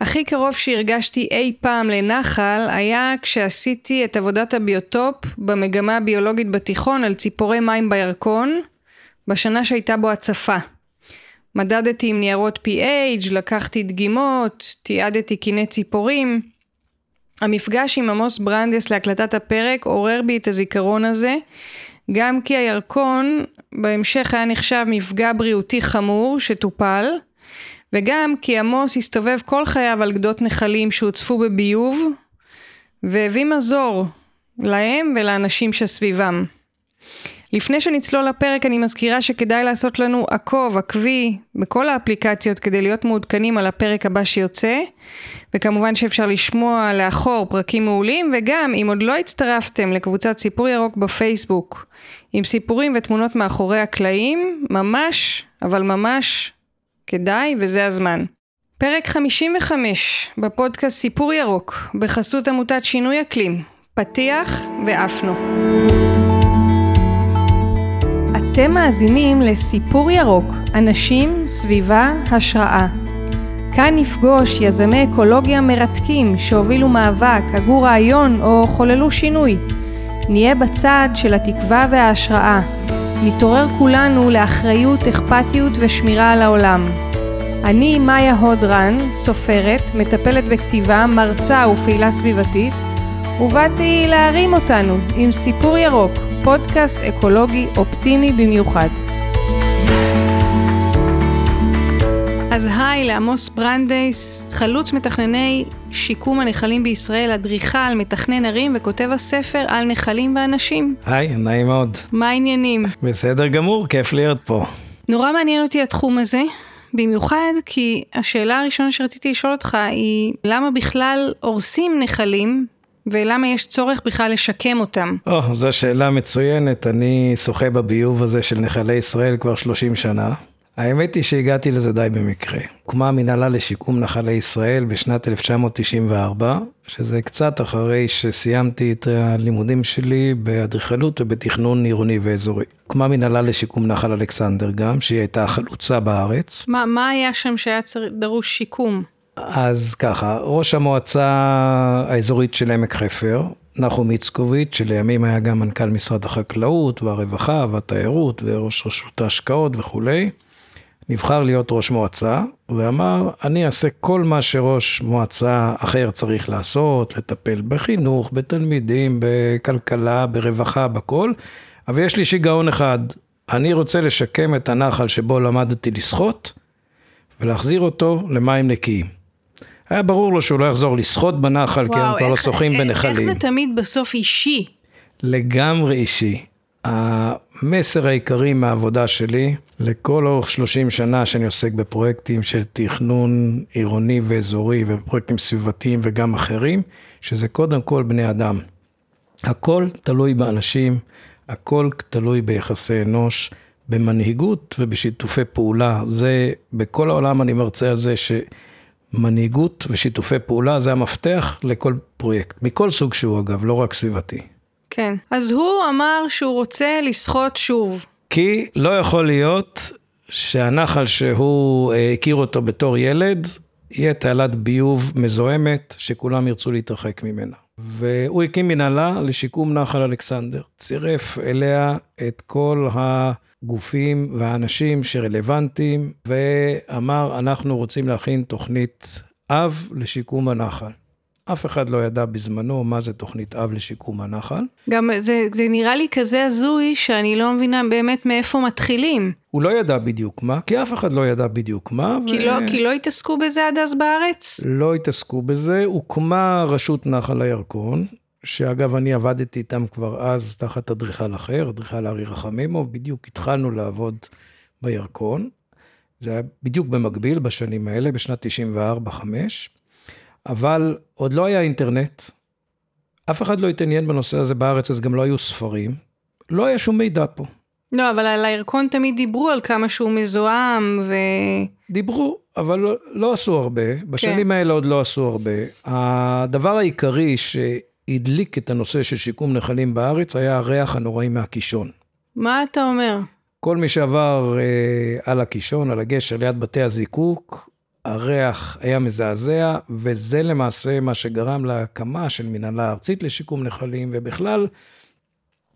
הכי קרוב שהרגשתי אי פעם לנחל היה כשעשיתי את עבודת הביוטופ במגמה הביולוגית בתיכון על ציפורי מים בירקון, בשנה שהייתה בו הצפה. מדדתי עם ניירות pH, לקחתי דגימות, תיעדתי קיני ציפורים. המפגש עם עמוס ברנדס להקלטת הפרק עורר בי את הזיכרון הזה, גם כי הירקון בהמשך היה נחשב מפגע בריאותי חמור שטופל, וגם כי עמוס הסתובב כל חייו על גדות נחלים שהוצפו בביוב, והביא מזור להם ולאנשים שסביבם. לפני שנצלול לפרק אני מזכירה שכדאי לעשות לנו עקבי בכל האפליקציות כדי להיות מעודכנים על הפרק הבא שיוצא, וכמובן שאפשר לשמוע לאחור פרקים מעולים, וגם אם עוד לא הצטרפתם לקבוצת סיפור ירוק בפייסבוק, עם סיפורים ותמונות מאחורי הקלעים, ממש, אבל ממש כדאי, וזה הזמן. פרק 55 בפודקאסט סיפור ירוק, בחסות עמותת שינוי אקלים, פתיח ואפנו. אתם מאזינים לסיפור ירוק, אנשים, סביבה, השראה. כאן נפגוש יזמי אקולוגיה מרתקים שהובילו מאבק, הגו רעיון או חוללו שינוי. נהיה בצד של התקווה וההשראה. נתעורר כולנו לאחריות, אכפתיות ושמירה על העולם. אני מאיה הודרן, סופרת, מטפלת בכתיבה, מרצה ופעילה סביבתית, ובאתי להרים אותנו עם סיפור ירוק, פודקאסט אקולוגי אופטימי במיוחד. אז היי לעמוס ברנדייס, חלוץ מתכנני שיקום הנחלים בישראל, אדריכל, מתכנן ערים וכותב הספר על נחלים ואנשים. היי, נעים מאוד. מה העניינים? בסדר גמור, כיף להיות פה. נורא מעניין אותי התחום הזה, במיוחד כי השאלה הראשונה שרציתי לשאול אותך היא למה בכלל הורסים נחלים ולמה יש צורך בכלל לשקם אותם? זו שאלה מצוינת, אני שוחה בביוב הזה של נחלי ישראל כבר 30 שנה. האמת היא שהגעתי לזה די במקרה. הוקמה המנהלה לשיקום נחלי ישראל בשנת 1994, שזה קצת אחרי שסיימתי את הלימודים שלי באדריכלות ובתכנון עירוני ואזורי. הוקמה מנהלה לשיקום נחל אלכסנדר גם, שהיא הייתה חלוצה בארץ. מה היה שם שהיה דרוש שיקום? אז ככה, ראש המועצה האזורית של עמק חפר, נחו איצקוביץ, שלימים היה גם מנכ"ל משרד החקלאות והרווחה והתיירות וראש רשות ההשקעות וכולי, נבחר להיות ראש מועצה, ואמר, אני אעשה כל מה שראש מועצה אחר צריך לעשות, לטפל בחינוך, בתלמידים, בכלכלה, ברווחה, בכל, אבל יש לי שיגעון אחד, אני רוצה לשקם את הנחל שבו למדתי לשחות, ולהחזיר אותו למים נקיים. היה ברור לו שהוא לא יחזור לשחות בנחל, כי הם כבר לא שוחים בנחלים. איך זה תמיד בסוף אישי? לגמרי אישי. המסר העיקרי מהעבודה שלי, לכל אורך 30 שנה שאני עוסק בפרויקטים של תכנון עירוני ואזורי, ופרויקטים סביבתיים וגם אחרים, שזה קודם כל בני אדם. הכל תלוי באנשים, הכל תלוי ביחסי אנוש, במנהיגות ובשיתופי פעולה. זה, בכל העולם אני מרצה על זה שמנהיגות ושיתופי פעולה זה המפתח לכל פרויקט, מכל סוג שהוא אגב, לא רק סביבתי. כן, אז הוא אמר שהוא רוצה לשחות שוב. כי לא יכול להיות שהנחל שהוא הכיר אותו בתור ילד, יהיה תעלת ביוב מזוהמת שכולם ירצו להתרחק ממנה. והוא הקים מנהלה לשיקום נחל אלכסנדר, צירף אליה את כל הגופים והאנשים שרלוונטיים, ואמר אנחנו רוצים להכין תוכנית אב לשיקום הנחל. אף אחד לא ידע בזמנו מה זה תוכנית אב לשיקום הנחל. גם זה נראה לי כזה הזוי שאני לא מבינה באמת מאיפה מתחילים. הוא לא ידע בדיוק מה, כי אף אחד לא ידע בדיוק מה. כי לא התעסקו בזה עד אז בארץ? לא התעסקו בזה, הוקמה רשות נחל הירקון, שאגב אני עבדתי איתם כבר אז תחת אדריכל אחר, אדריכל ארי רחמימוב, בדיוק התחלנו לעבוד בירקון, זה היה בדיוק במקביל בשנים האלה, בשנת 94-5, אבל עוד לא היה אינטרנט, אף אחד לא התעניין בנושא הזה בארץ, אז גם לא היו ספרים, לא היה שום מידע פה. לא, אבל על הירקון תמיד דיברו על כמה שהוא מזוהם ו... דיברו, אבל לא עשו הרבה, בשנים האלה עוד לא עשו הרבה. הדבר העיקרי שהדליק את הנושא של שיקום נחלים בארץ, היה הריח הנוראי מהקישון. מה אתה אומר? כל מי שעבר על הקישון, על הגשר ליד בתי הזיקוק, הריח היה מזעזע, וזה למעשה מה שגרם להקמה של מנהלה ארצית לשיקום נחלים, ובכלל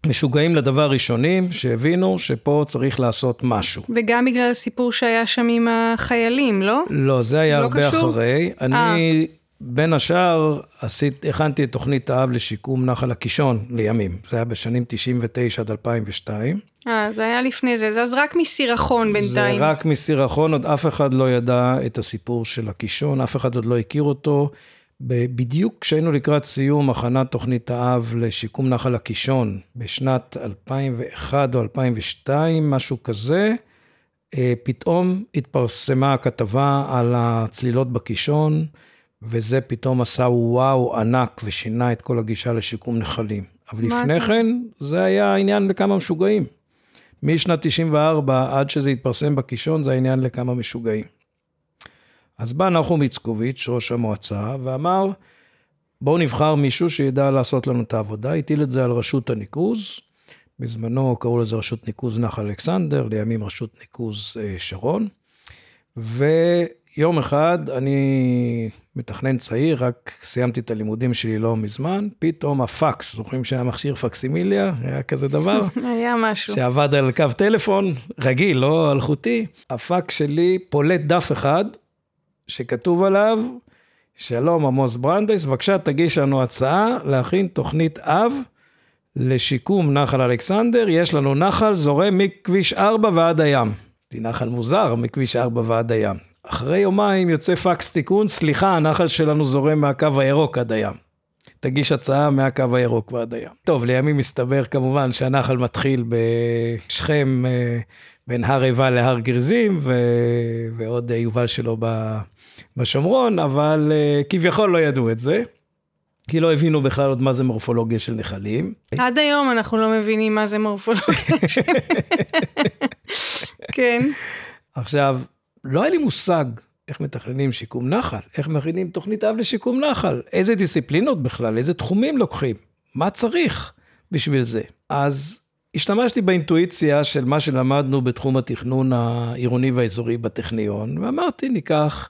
משוגעים לדבר ראשונים שהבינו שפה צריך לעשות משהו. וגם בגלל הסיפור שהיה שם עם החיילים, לא? לא, זה היה לא הרבה קשור. אחרי. אני בין השאר הכנתי את תוכנית האב לשיקום נחל הקישון לימים. זה היה בשנים 99 עד 2002. זה היה לפני זה. אז רק מסירחון בינתיים. זה רק מסירחון, עוד אף אחד לא ידע את הסיפור של הקישון, אף אחד עוד לא הכיר אותו. בדיוק כשהיינו לקראת סיום הכנת תוכנית האב לשיקום נחל הקישון בשנת 2001 או 2002, משהו כזה, פתאום התפרסמה הכתבה על הצלילות בקישון, וזה פתאום עשה וואו ענק ושינה את כל הגישה לשיקום נחלים. אבל לפני כן זה היה עניין לכמה משוגעים. משנת 94 עד שזה התפרסם בקישון זה העניין לכמה משוגעים. אז בא נחום איצקוביץ', ראש המועצה, ואמר, בואו נבחר מישהו שידע לעשות לנו את העבודה, הטיל את זה על רשות הניקוז, בזמנו קראו לזה רשות ניקוז נחל אלכסנדר, לימים רשות ניקוז שרון, ויום אחד אני מתכנן צעיר, רק סיימתי את הלימודים שלי לא מזמן, פתאום הפקס, זוכרים שהיה מכשיר פקסימיליה, היה כזה דבר, היה משהו, שעבד על קו טלפון, רגיל, לא אלחוטי, הפקס שלי פולט דף אחד, שכתוב עליו, שלום עמוס ברנדייס, בבקשה תגיש לנו הצעה להכין תוכנית אב לשיקום נחל אלכסנדר, יש לנו נחל זורם מכביש 4 ועד הים, זה נחל מוזר מכביש 4 ועד הים, אחרי יומיים יוצא פקס תיקון, סליחה הנחל שלנו זורם מהקו הירוק עד הים, תגיש הצעה מהקו הירוק ועד הים. טוב, לימים מסתבר כמובן שהנחל מתחיל בשכם, בין הר איבה להר גרזים, ועוד יובל שלו בשומרון, אבל כביכול לא ידעו את זה, כי לא הבינו בכלל עוד מה זה מורפולוגיה של נחלים. עד היום אנחנו לא מבינים מה זה מורפולוגיה של כן. עכשיו, לא היה לי מושג איך מתכננים שיקום נחל, איך מכינים תוכנית אב לשיקום נחל, איזה דיסציפלינות בכלל, איזה תחומים לוקחים, מה צריך בשביל זה. אז השתמשתי באינטואיציה של מה שלמדנו בתחום התכנון העירוני והאזורי בטכניון, ואמרתי, ניקח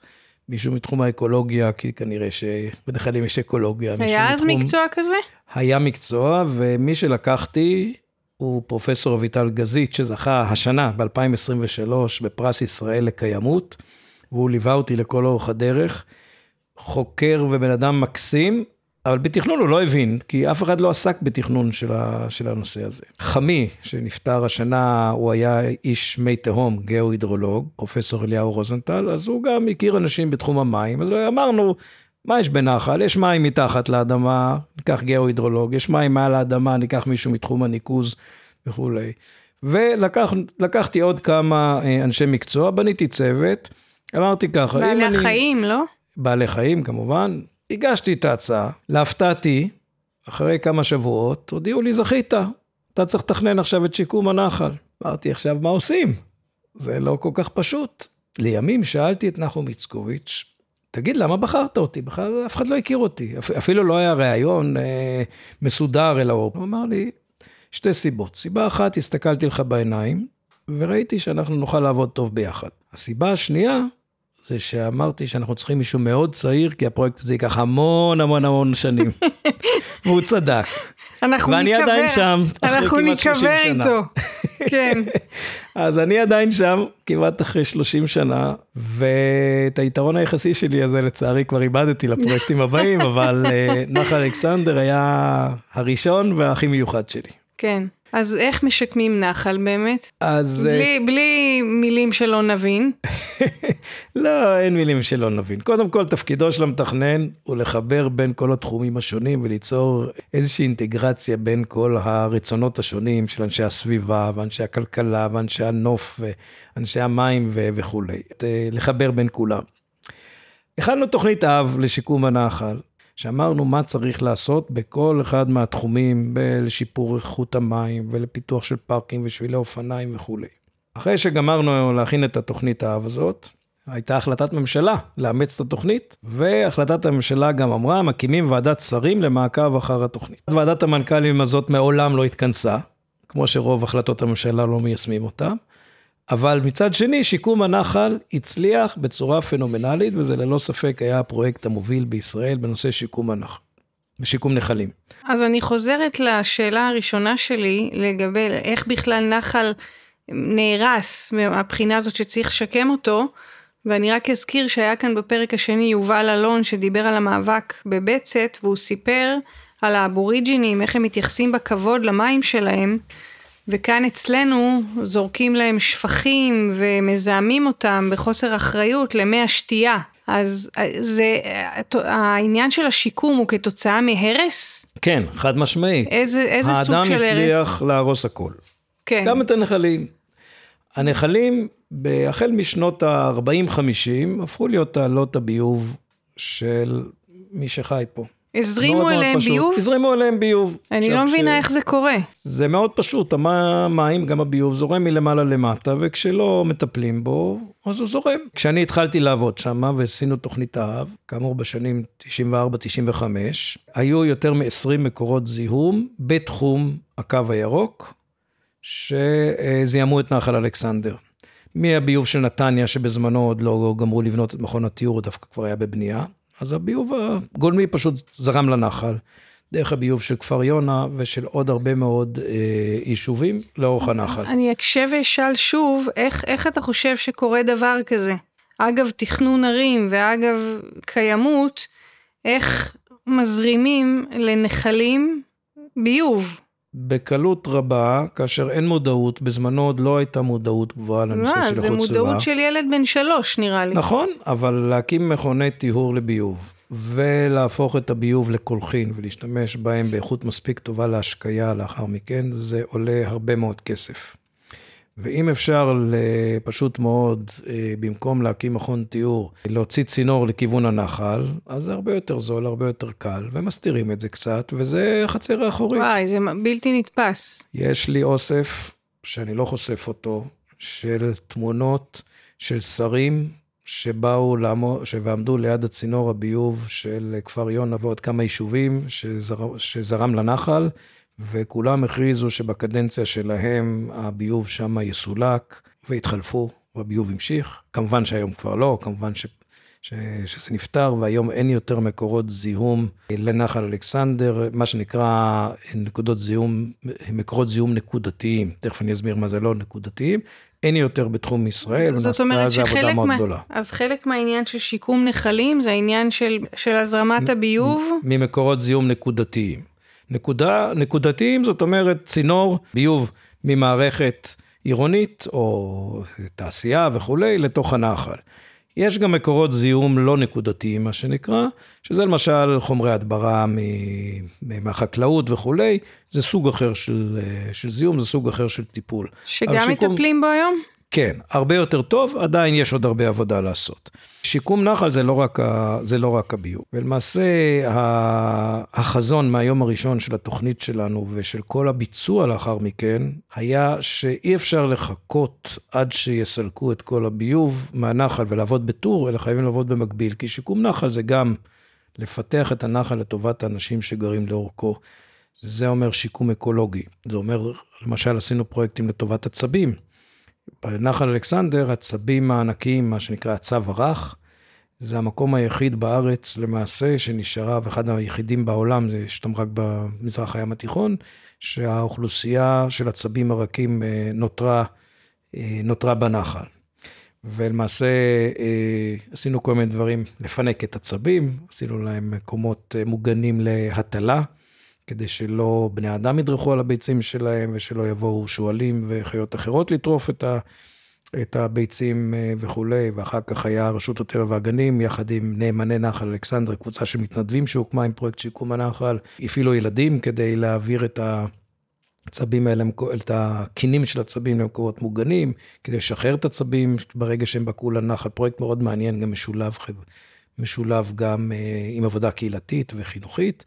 מישהו מתחום האקולוגיה, כי כנראה שבנחלים יש אקולוגיה. היה אז מקצוע כזה? היה מקצוע, ומי שלקחתי הוא פרופסור אביטל גזית, שזכה השנה ב-2023 בפרס ישראל לקיימות, והוא ליווה אותי לכל אורך הדרך, חוקר ובן אדם מקסים, אבל בתכנון הוא לא הבין, כי אף אחד לא עסק בתכנון של הנושא הזה. חמי, שנפטר השנה, הוא היה איש מי תהום, גיאו-הידרולוג, פרופסור אליהו רוזנטל, אז הוא גם הכיר אנשים בתחום המים, אז אמרנו, מה יש בנחל? יש מים מתחת לאדמה, ניקח גיאו-הידרולוג, יש מים מעל האדמה, ניקח מישהו מתחום הניקוז וכו'. ולקחתי עוד כמה אנשי מקצוע, בניתי צוות, אמרתי ככה. בעלי החיים, לא? בעלי חיים, כמובן. הגשתי את ההצעה, להפתעתי, אחרי כמה שבועות, הודיעו לי, זכית, אתה צריך לתכנן עכשיו את שיקום הנחל. אמרתי, עכשיו מה עושים? זה לא כל כך פשוט. לימים שאלתי את נחום איצקוביץ', תגיד, למה בחרת אותי? בכלל אף אחד לא הכיר אותי. אפילו לא היה ראיון מסודר אל האור. הוא אמר לי, שתי סיבות. סיבה אחת, הסתכלתי לך בעיניים, וראיתי שאנחנו נוכל לעבוד טוב ביחד. הסיבה השנייה, זה שאמרתי שאנחנו צריכים מישהו מאוד צעיר, כי הפרויקט הזה ייקח המון המון המון שנים. והוא צדק. ואני עדיין שם. אנחנו נקווה איתו. כן. אז אני עדיין שם, כמעט אחרי 30 שנה, ואת היתרון היחסי שלי הזה, לצערי כבר איבדתי לפרויקטים הבאים, אבל נחל אלכסנדר היה הראשון והכי מיוחד שלי. כן. אז איך משקמים נחל באמת? אז בלי מילים שלא נבין. לא, אין מילים שלא נבין. קודם כל, תפקידו של המתכנן הוא לחבר בין כל התחומים השונים, וליצור איזושהי אינטגרציה בין כל הרצונות השונים של אנשי הסביבה, ואנשי הכלכלה, ואנשי הנוף, ואנשי המים וכו'. לחבר בין כולם. הכנו תוכנית אב לשיקום הנחל, שאמרנו מה צריך לעשות בכל אחד מהתחומים, לשיפור איכות המים ולפיתוח של פארקים ושבילי אופניים וכו'. אחרי שגמרנו להכין את התוכנית האב הזאת, הייתה החלטת ממשלה לאמץ את התוכנית, והחלטת הממשלה גם אמרה, מקימים ועדת שרים למעקב אחר התוכנית. ועדת המנכ"לים הזאת מעולם לא התכנסה, כמו שרוב החלטות הממשלה לא מיישמים אותה, אבל מצד שני, שיקום הנחל הצליח בצורה פנומנלית, וזה ללא ספק היה הפרויקט המוביל בישראל בנושא שיקום הנחל, בשיקום נחלים. אז אני חוזרת לשאלה הראשונה שלי, לגבי איך בכלל נחל נהרס מהבחינה הזאת שצריך לשקם אותו, ואני רק אזכיר שהיה כאן בפרק השני יובל אלון שדיבר על המאבק בבצת, והוא סיפר על האבוריג'ינים, איך הם מתייחסים בכבוד למים שלהם, וכאן אצלנו זורקים להם שפכים ומזהמים אותם בחוסר אחריות למי השתייה. אז זה, העניין של השיקום הוא כתוצאה מהרס? כן, חד משמעי. איזה סוג של הרס? האדם הצליח להרוס הכל. כן. גם את הנחלים. הנחלים, החל משנות ה-40-50, הפכו להיות תעלות הביוב של מי שחי פה. הזרימו אליהם ביוב? הזרימו אליהם ביוב. אני לא מבינה איך זה קורה. זה מאוד פשוט, המים, גם הביוב, זורם מלמעלה למטה, וכשלא מטפלים בו, אז הוא זורם. כשאני התחלתי לעבוד שמה, ועשינו תוכנית האב, כאמור בשנים 94-95, היו יותר מ-20 מקורות זיהום, בתחום הקו הירוק, שזיהמו את נחל אלכסנדר. מהביוב של נתניה, שבזמנו עוד לא גמרו לבנות את מכון התיאור, דווקא כבר היה בבנייה, אז הביוב הגולמי פשוט זרם לנחל, דרך הביוב של כפר יונה, ושל עוד הרבה מאוד יישובים לאורך הנחל. אני אקשה ואשאל שוב, איך אתה חושב שקורה דבר כזה? אגב תכנון ערים, ואגב קיימות, איך מזרימים לנחלים ביוב? בקלות רבה, כאשר אין מודעות, בזמנו עוד לא הייתה מודעות גבוהה לנושא של איכות סביבה. זה מודעות של ילד בן 3 נראה לי. נכון, אבל להקים מכוני טיהור לביוב, ולהפוך את הביוב לקולחין, ולהשתמש בהם באיכות מספיק טובה להשקיה לאחר מכן, זה עולה הרבה מאוד כסף. ואם אפשר פשוט מאוד, במקום להקים מכון טיהור, להוציא צינור לכיוון הנחל, אז זה הרבה יותר זול, הרבה יותר קל, ומסתירים את זה קצת, וזה החצר האחורית. וואי, זה בלתי נתפס. יש לי אוסף, שאני לא חושף אותו, של תמונות של שרים, שעמדו ליד הצינור הביוב של כפר יונה, ועוד כמה יישובים שזרם לנחל, וכולם הכריזו שבקדנציה שלהם הביוב שם יסולק, והתחלפו, והביוב המשיך. כמובן שהיום כבר לא, כמובן שזה נפטר, והיום אין יותר מקורות זיהום לנחל אלכסנדר, מה שנקרא נקודות זיהום, מקורות זיהום נקודתיים, תכף אני אסביר מה זה לא נקודתיים, אין יותר בתחום ישראל, ונעשתה זה עבודה מאוד גדולה. אז חלק מהעניין של שיקום נחלים, זה העניין של הזרמת הביוב? ממקורות זיהום נקודתיים. נקודתיים, זאת אומרת צינור ביוב ממערכת עירונית או תעשייה וכולי לתוך הנחל. יש גם מקורות זיהום לא נקודתיים מה שנקרא, שזה למשל חומרי הדברה מהחקלאות וכולי, זה סוג אחר של זיהום, זה סוג אחר של טיפול. שגם מטפלים בו היום? כן, הרבה יותר טוב, עדיין יש עוד הרבה עבודה לעשות. שיקום נחל זה לא רק הביוב. ולמעשה החזון מהיום הראשון של התוכנית שלנו ושל כל הביצוע לאחר מכן, היה שאי אפשר לחכות עד שיסלקו את כל הביוב מהנחל ולעבוד בטור, אלא חייבים לעבוד במקביל, כי שיקום נחל זה גם לפתח את הנחל לטובת האנשים שגרים לאורכו. זה אומר שיקום אקולוגי. זה אומר, למשל עשינו פרויקטים לטובת הצבים, בנחל אלכסנדר, הצבים הענקיים, מה שנקרא הצב הרך, זה המקום היחיד בארץ למעשה שנשארה, ואחד היחידים בעולם, זה שתם רק במזרח הים התיכון, שהאוכלוסייה של הצבים הרכים נותרה בנחל. ולמעשה עשינו כל מיני דברים לפנק את הצבים, עשינו להם מקומות מוגנים להטלה, כדי שלא בני אדם ידרכו על הביצים שלהם, ושלא יבואו שואלים וחיות אחרות לטרוף את הביצים וכו'. ואחר כך היה רשות הטבע והגנים, יחד עם נאמני נחל אלכסנדר, קבוצה של מתנדבים שהוקמה עם פרויקט שיקום הנחל, הפעילו ילדים כדי להעביר את הצבים האלה, את הקינים של הצבים למקומות מוגנים, כדי לשחרר את הצבים ברגע שהם בקעו לנחל. פרויקט מאוד מעניין, גם משולב גם עם עבודה קהילתית וחינוכית,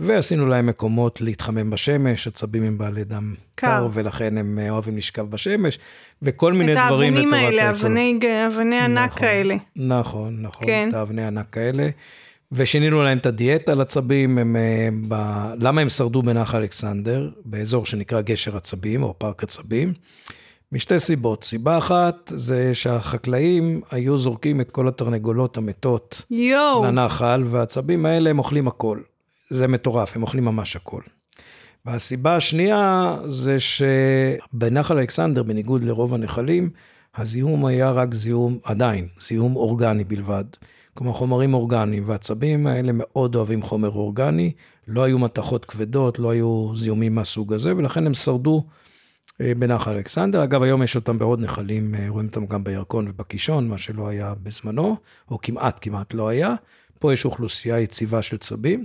ועשינו להם מקומות להתחמם בשמש, הצבים הם בעלי דם קר, ולכן הם אוהבים לשכב בשמש, וכל מיני דברים לטובת האלה. את האבנים האלה, אבני ענק כאלה. נכון, כן. את האבני ענק כאלה, ושינינו להם את הדיאטה לצבים, למה הם שרדו בנחל אלכסנדר, באזור שנקרא גשר הצבים, או פארק הצבים, משתי סיבות. סיבה אחת זה שהחקלאים היו זורקים את כל התרנגולות המתות לנחל, והעצבים האלה הם אוכלים הכל. זה מטורף, הם אוכלים ממש הכל. והסיבה השנייה זה שבנחל אלכסנדר, בניגוד לרוב הנחלים, הזיהום היה רק זיהום, עדיין, זיהום אורגני בלבד. כמו חומרים אורגניים, והעצבים האלה מאוד אוהבים חומר אורגני, לא היו מתחות כבדות, לא היו זיהומים מהסוג הזה, ולכן הם שרדו בנחל אלכסנדר. אגב, היום יש אותם בעוד נחלים, רואים אותם גם בירקון ובקישון, מה שלא היה בזמנו, או כמעט לא היה. פה יש אוכלוסייה יציבה של צבים.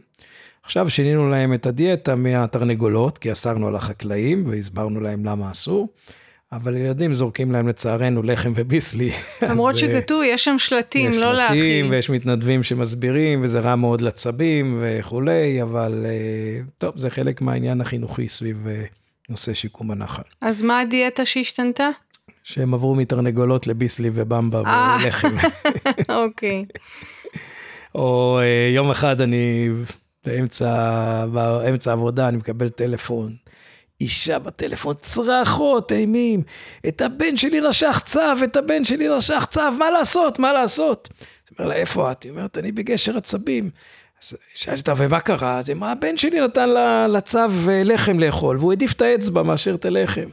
עכשיו שינינו להם את הדיאטה מהתרנגולות, כי אסרנו על החקלאים, והסברנו להם למה אסור. אבל ילדים זורקים להם לצערנו לחם וביסלי. למרות שגטו, יש שם שלטים, לא להכיל. יש שלטים ויש מתנדבים שמסבירים, וזה רע מאוד לצבים וכולי, אבל טוב, זה חלק מהעניין החינוכי סביב נושא שיקום הנחל. אז מה הדיאטה שהשתנתה? שהם עברו מתרנגולות לביסלי ובמבה ולחם. אוקיי. או יום אחד אני, באמצע העבודה, אני מקבל טלפון. אישה בטלפון, צרחות, אימים, את הבן שלי רשח צב, מה לעשות, זאת אומרת לה, איפה את? היא אומרת, אני בגשר הצבים. אז שאלת, ומה קרה? אז מה, הבן שלי נתן לצב לחם לאכול, והוא עדיף את האצבע מאשר את הלחם.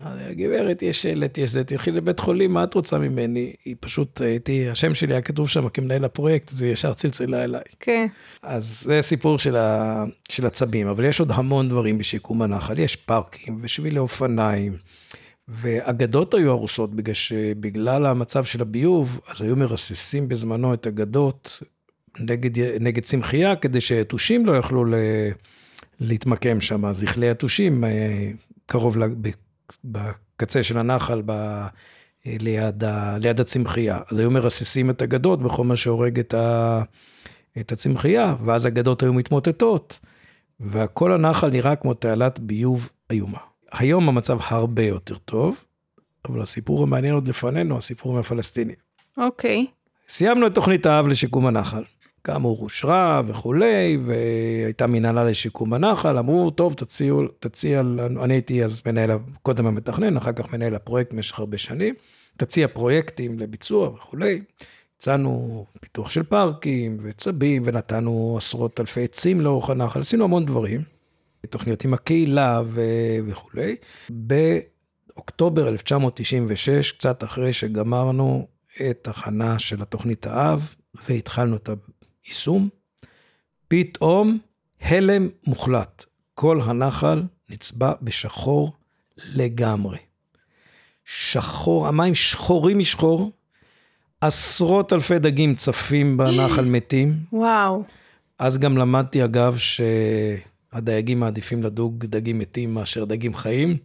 הגברת, יש שאלת, יש זה, תלכי לבית חולים, מה את רוצה ממני? היא פשוט, השם שלי היה כתוב שם כמנהל הפרויקט, זה ישר צלצלה אליי. כן. אז זה סיפור של הצבים, אבל יש עוד המון דברים בשיקום הנחל, יש פארקים ושבילי אופניים, ואגדות היו הרוסות, בגלל שבגלל המצב של הביוב, אז היו מרססים בזמנו את אגדות נגד צמחייה, כדי שהיתושים לא יוכלו להתמקם שם, אז זכלי היתושים קרוב בקצה של הנחל, ליד הצמחייה. אז היו מרססים את הגדות, בחומר שהורג את הצמחייה, ואז הגדות היו מתמוטטות, וכל הנחל נראה כמו תעלת ביוב איומה. היום המצב הרבה יותר טוב, אבל הסיפור המעניין עוד לפנינו, הסיפור מהפלסטינים. אוקיי. סיימנו את תוכנית האב לשיקום הנחל. כאמור, אושרה וכולי, והייתה מנהלה לשיקום הנחל, אמרו, טוב, תציע, אני הייתי אז מנהל, קודם המתכנן, אחר כך מנהל הפרויקט במשך הרבה שנים, תציע פרויקטים לביצוע וכולי, הצענו פיתוח של פארקים וצבים, ונתנו עשרות אלפי עצים לאורך הנחל, עשינו המון דברים, תוכניות עם הקהילה וכולי, באוקטובר 1996, קצת אחרי שגמרנו את הכנה של התוכנית האב, והתחלנו את יישום, פתאום הלם מוחלט. כל הנחל נצבע בשחור לגמרי. שחור, המים שחורים משחור, עשרות אלפי דגים צפים בנחל מתים. וואו. אז גם למדתי אגב שהדייגים מעדיפים לדוג דגים מתים מאשר דגים חיים,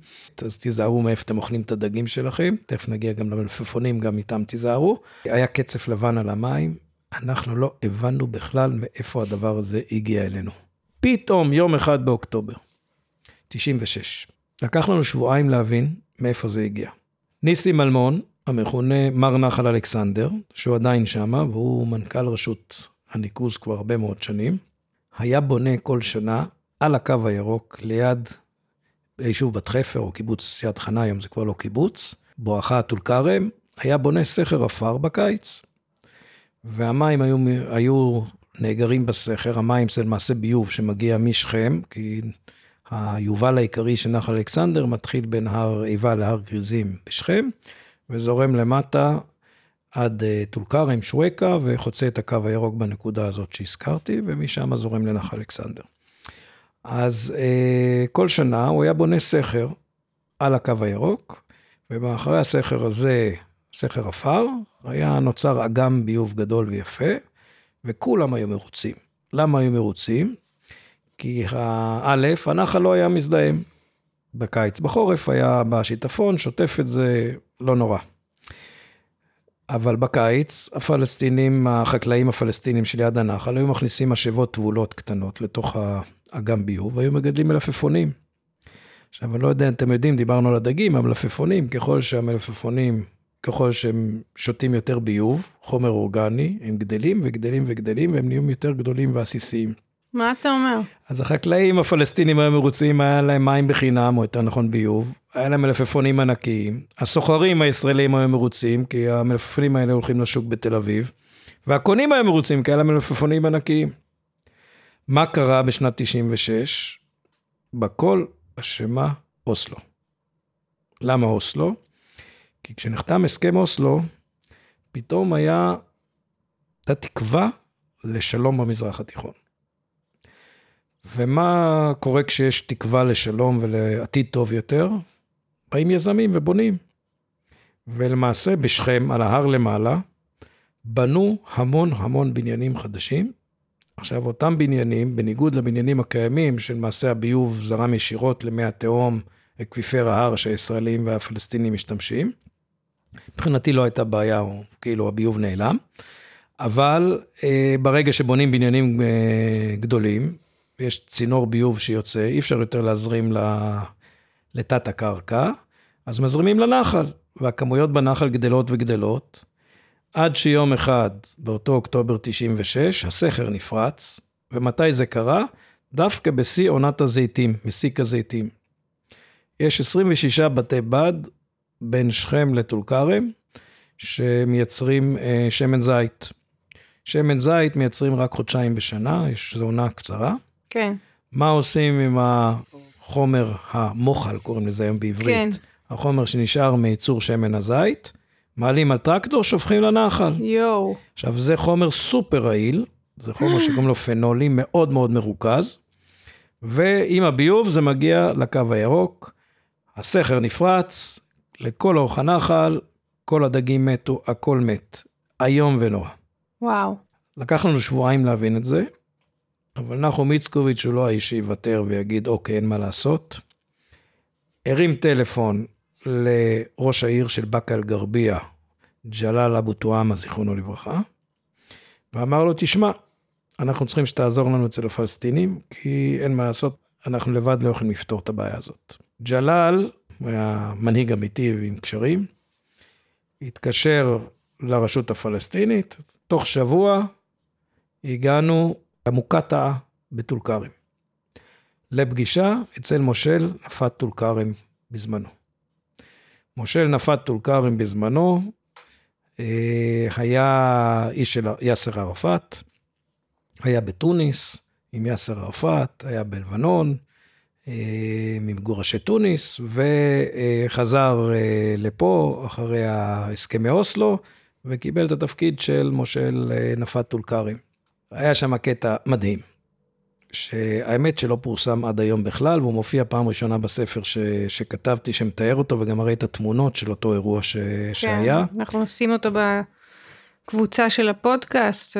אז תיזהרו מאיפה אתם אוכלים את הדגים שלכם, תכף נגיע גם למלפפונים, גם איתם תיזהרו. היה קצף לבן על המים, אנחנו לא הבנו בכלל מאיפה הדבר הזה הגיע אלינו. פתאום יום אחד באוקטובר, 96. לקח לנו שבועיים להבין מאיפה זה הגיע. ניסי מלמון, המכונה מר נחל אלכסנדר, שהוא עדיין שם, והוא מנכ"ל רשות הניקוז כבר הרבה מאוד שנים, היה בונה כל שנה על הקו הירוק ליד יישוב בת חפר או קיבוץ יד חנה, היום זה כבר לא קיבוץ, בואכה טולכרם, היה בונה סכר אפר בקיץ, והמים היו נאגרים בסכר, המים זה למעשה ביוב שמגיע משכם, כי היובל העיקרי של נחל אלכסנדר מתחיל בין הר איבה להר גריזים בשכם, וזורם למטה עד טולכרם שואקה, וחוצה את הקו הירוק בנקודה הזאת שהזכרתי, ומשם זורם לנחל אלכסנדר. אז כל שנה הוא היה בונה סכר על הקו הירוק, ובאחרי הסכר הזה, סכר אפר, היה נוצר אגם ביוב גדול ויפה, וכולם היו מרוצים. למה היו מרוצים? כי הנחל לא היה מזדהם. בקיץ בחורף היה בשיטפון, שוטף את זה, לא נורא. אבל בקיץ, החקלאים הפלסטינים שליד הנחל, היו מכניסים משאבות תבולות קטנות לתוך האגם ביוב, והיו מגדלים מלפפונים. עכשיו, אני לא יודע, אתם יודעים, דיברנו על הדגים, המלפפונים, ככל שהמלפפונים... ככל שהם שותים יותר ביוב, חומר אורגני, הם גדלים וגדלים וגדלים, והם נהיים יותר גדולים ועסיסיים. מה אתה אומר? אז החקלאים הפלסטינים היו מרוצים, היה להם מים בחינם, או יותר נכון ביוב, היה להם מלפפונים ענקיים, הסוחרים הישראלים היו מרוצים, כי המלפפונים האלה הולכים לשוק בתל אביב, והקונים היו מרוצים, כי היה להם מלפפונים ענקיים. מה קרה בשנת 96? בכל אשמה אוסלו. למה אוסלו? כי כשנחתם הסכם אוסלו, פתאום הייתה תקווה לשלום במזרח התיכון. ומה קורה כשיש תקווה לשלום ולעתיד טוב יותר? באים יזמים ובונים. ולמעשה בשכם, על ההר למעלה, בנו המון המון בניינים חדשים. עכשיו אותם בניינים, בניגוד לבניינים הקיימים, שלמעשה הביוב זרם ישירות למי התהום, אקוויפר ההר שהישראלים והפלסטינים משתמשים. מבחינתי לא הייתה בעיה, או כאילו הביוב נעלם. אבל ברגע שבונים בניינים גדולים, יש צינור ביוב שיוצא, אי אפשר יותר להזרים לתת הקרקע, אז מזרימים לנחל, והכמויות בנחל גדלות וגדלות, עד שיום אחד, באותו אוקטובר 96, הסכר נפרץ, ומתי זה קרה? דווקא בשיא עונת הזיתים, מסיק הזיתים. יש 26 בתי בד, בין שכם לטולקרם, שמייצרים שמן זית. שמן זית מייצרים רק חודשיים בשנה, יש זו עונה קצרה. כן. מה עושים עם החומר המוחל, קוראים לזה היום בעברית? כן. החומר שנשאר מייצור שמן הזית, מעלים על טרקטור, שופכים לנחל. יואו. עכשיו, זה חומר סופר רעיל, זה חומר שקוראים לו פנולי, מאוד מאוד מרוכז, ועם הביוב זה מגיע לקו הירוק, הסכר נפרץ, לכל אורך הנחל, כל הדגים מתו, הכל מת. היום ונורא. וואו. לקח לנו שבועיים להבין את זה, אבל נחום איצקוביץ' שהוא לא האיש שיוותר ויגיד, אוקיי, אין מה לעשות. הרים טלפון לראש העיר של באקה אל גרבייה, ג'לאל אבו טועם, זיכרונו לברכה, ואמר לו, תשמע, אנחנו צריכים שתעזור לנו אצל הפלסטינים, כי אין מה לעשות, אנחנו לבד לא יכולים לפתור את הבעיה הזאת. ג'לאל, הוא היה מנהיג אמיתי ועם קשרים, התקשר לרשות הפלסטינית, תוך שבוע הגענו למוקטעה בטולקרם, לפגישה אצל מושל נפת טולקרם בזמנו. מושל נפת טולקרם בזמנו, היה איש של יאסר ערפאת, היה בתוניס עם יאסר ערפאת, היה בלבנון, ממגורשי תוניס, וחזר לפה אחרי הסכמי אוסלו, וקיבל את התפקיד של מושל נפת טולקרם. היה שם קטע מדהים, שהאמת שלא פורסם עד היום בכלל, והוא מופיע פעם ראשונה בספר שכתבתי, שמתאר אותו, וגם ראית התמונות של אותו אירוע שהיה. אנחנו עושים אותו בקבוצה של הפודקאסט,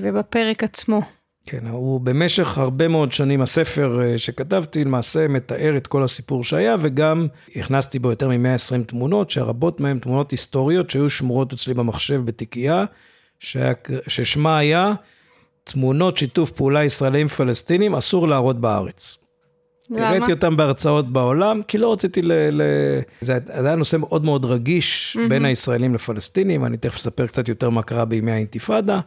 ובפרק עצמו. כן, הוא במשך הרבה מאוד שנים, הספר שכתבתי, למעשה מתאר את כל הסיפור שהיה, וגם הכנסתי בו יותר מ-120 תמונות, שהרבות מהן תמונות היסטוריות, שהיו שמורות אצלי במחשב בתיקייה, ששמה היה תמונות שיתוף פעולה ישראלים פלסטינים, אסור להראות בארץ. למה? הראיתי אותם בהרצאות בעולם, כי לא רציתי זה היה נושא מאוד מאוד רגיש, בין הישראלים לפלסטינים, אני תכף אספר קצת יותר מה קרה בימי האינתיפאדה,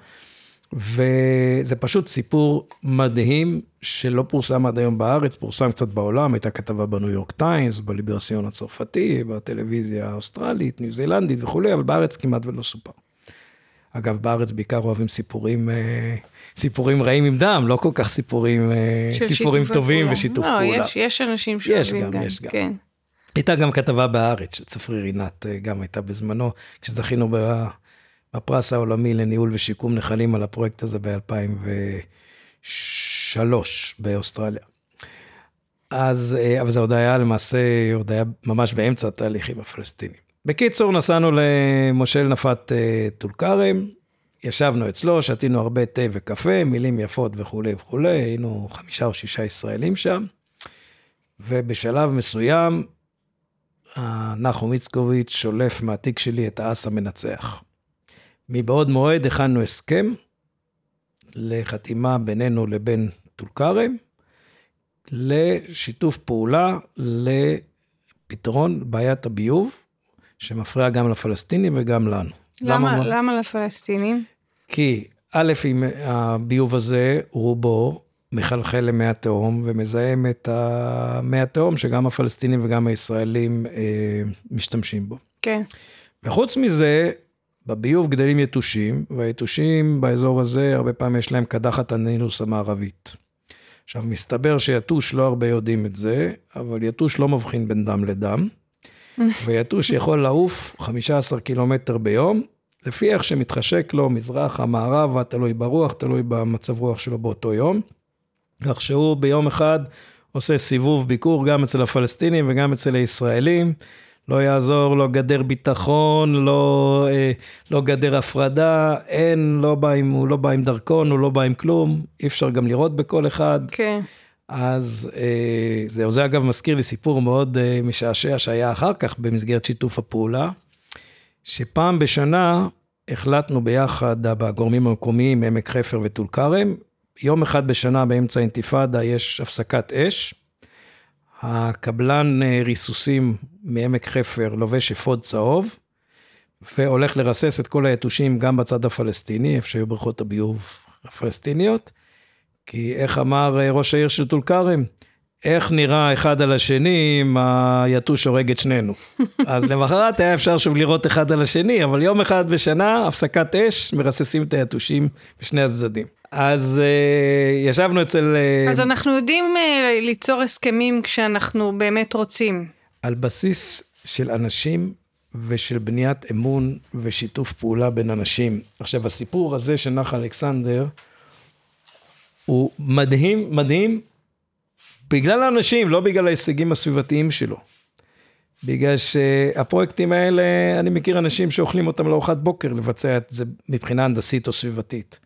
וזה פשוט סיפור מדהים, שלא פורסם עד היום בארץ, פורסם קצת בעולם, הייתה כתבה בניו יורק טיימס, בליברסיון הצרפתי, בטלוויזיה האוסטרלית, ניו זילנדית וכו', אבל בארץ כמעט ולא סופר. אגב, בארץ בעיקר אוהבים סיפורים רעים עם דם, לא כל כך סיפורים טובים ושיתוף פעולה. לא, יש אנשים שאוהבים גם, כן. הייתה גם כתבה בארץ, שצפרי רינת גם הייתה בזמנו, כשזכינו בפרס העולמי לניהול ושיקום נחלים על הפרויקט הזה ב-2003 באוסטרליה. אז, אבל זה עוד היה למעשה, עוד היה ממש באמצע התהליכים הפלסטינים. בקיצור, נסענו למושל נפת טולקרם, ישבנו אצלו, שתינו הרבה תה וקפה, מילים יפות וכו' וכו', היינו 5 או 6 ישראלים שם, ובשלב מסוים, נחום איצקוביץ' שולף מהתיק שלי את האס המנצח. מבעוד מועד הכנו הסכם, לחתימה בינינו לבין טולקרם, לשיתוף פעולה, לפתרון בעיית הביוב, שמפריע גם לפלסטינים וגם לנו. למה לפלסטינים? כי א', הביוב הזה, רובו, מחלחל למי התהום, ומזהם את מי התהום, שגם הפלסטינים וגם הישראלים משתמשים בו. כן. וחוץ מזה, בביוב גדלים יתושים, והיתושים באזור הזה, הרבה פעמים יש להם קדחת הנילוס המערבית. עכשיו, מסתבר שיתוש לא הרבה יודעים את זה, אבל יתוש לא מבחין בין דם לדם, ויתוש יכול לעוף 15 קילומטר ביום, לפי איך שמתחשק לו מזרח, המערב, תלוי ברוח, תלוי במצב רוח שלו באותו יום, כך שהוא ביום אחד עושה סיבוב ביקור גם אצל הפלסטינים וגם אצל הישראלים, לא יעזור, לא גדר ביטחון, לא גדר הפרדה, אין, הוא לא בא עם דרכון, הוא לא בא עם כלום, אי אפשר גם לראות בכל אחד. כן. אז זהו, זה אגב מזכיר לי סיפור מאוד משעשע שהיה אחר כך במסגרת שיתוף הפעולה, שפעם בשנה החלטנו ביחד בגורמים המקומיים, עמק חפר וטולקרם, יום אחד בשנה באמצע האינתיפאדה יש הפסקת אש, הקבלן ריסוסים מעמק חפר לובש אפוד צהוב, והולך לרסס את כל היתושים גם בצד הפלסטיני, איפה שהיו בריכות הביוב הפלסטיניות, כי איך אמר ראש העיר של טולקרם, איך נראה אחד על השני אם היתוש הורג את שנינו. אז למחרת היה אפשר שוב לראות אחד על השני, אבל יום אחד בשנה, הפסקת אש, מרססים את היתושים בשני הצדדים. אז ישבנו אצל... אז אנחנו יודעים ליצור הסכמים כשאנחנו באמת רוצים. על בסיס של אנשים ושל בניית אמון ושיתוף פעולה בין אנשים. עכשיו, הסיפור הזה של נחל אלכסנדר, הוא מדהים, מדהים, בגלל האנשים, לא בגלל ההישגים הסביבתיים שלו. בגלל שהפרויקטים האלה, אני מכיר אנשים שאוכלים אותם לארוחת בוקר, לבצע את זה מבחינה הנדסית או סביבתית.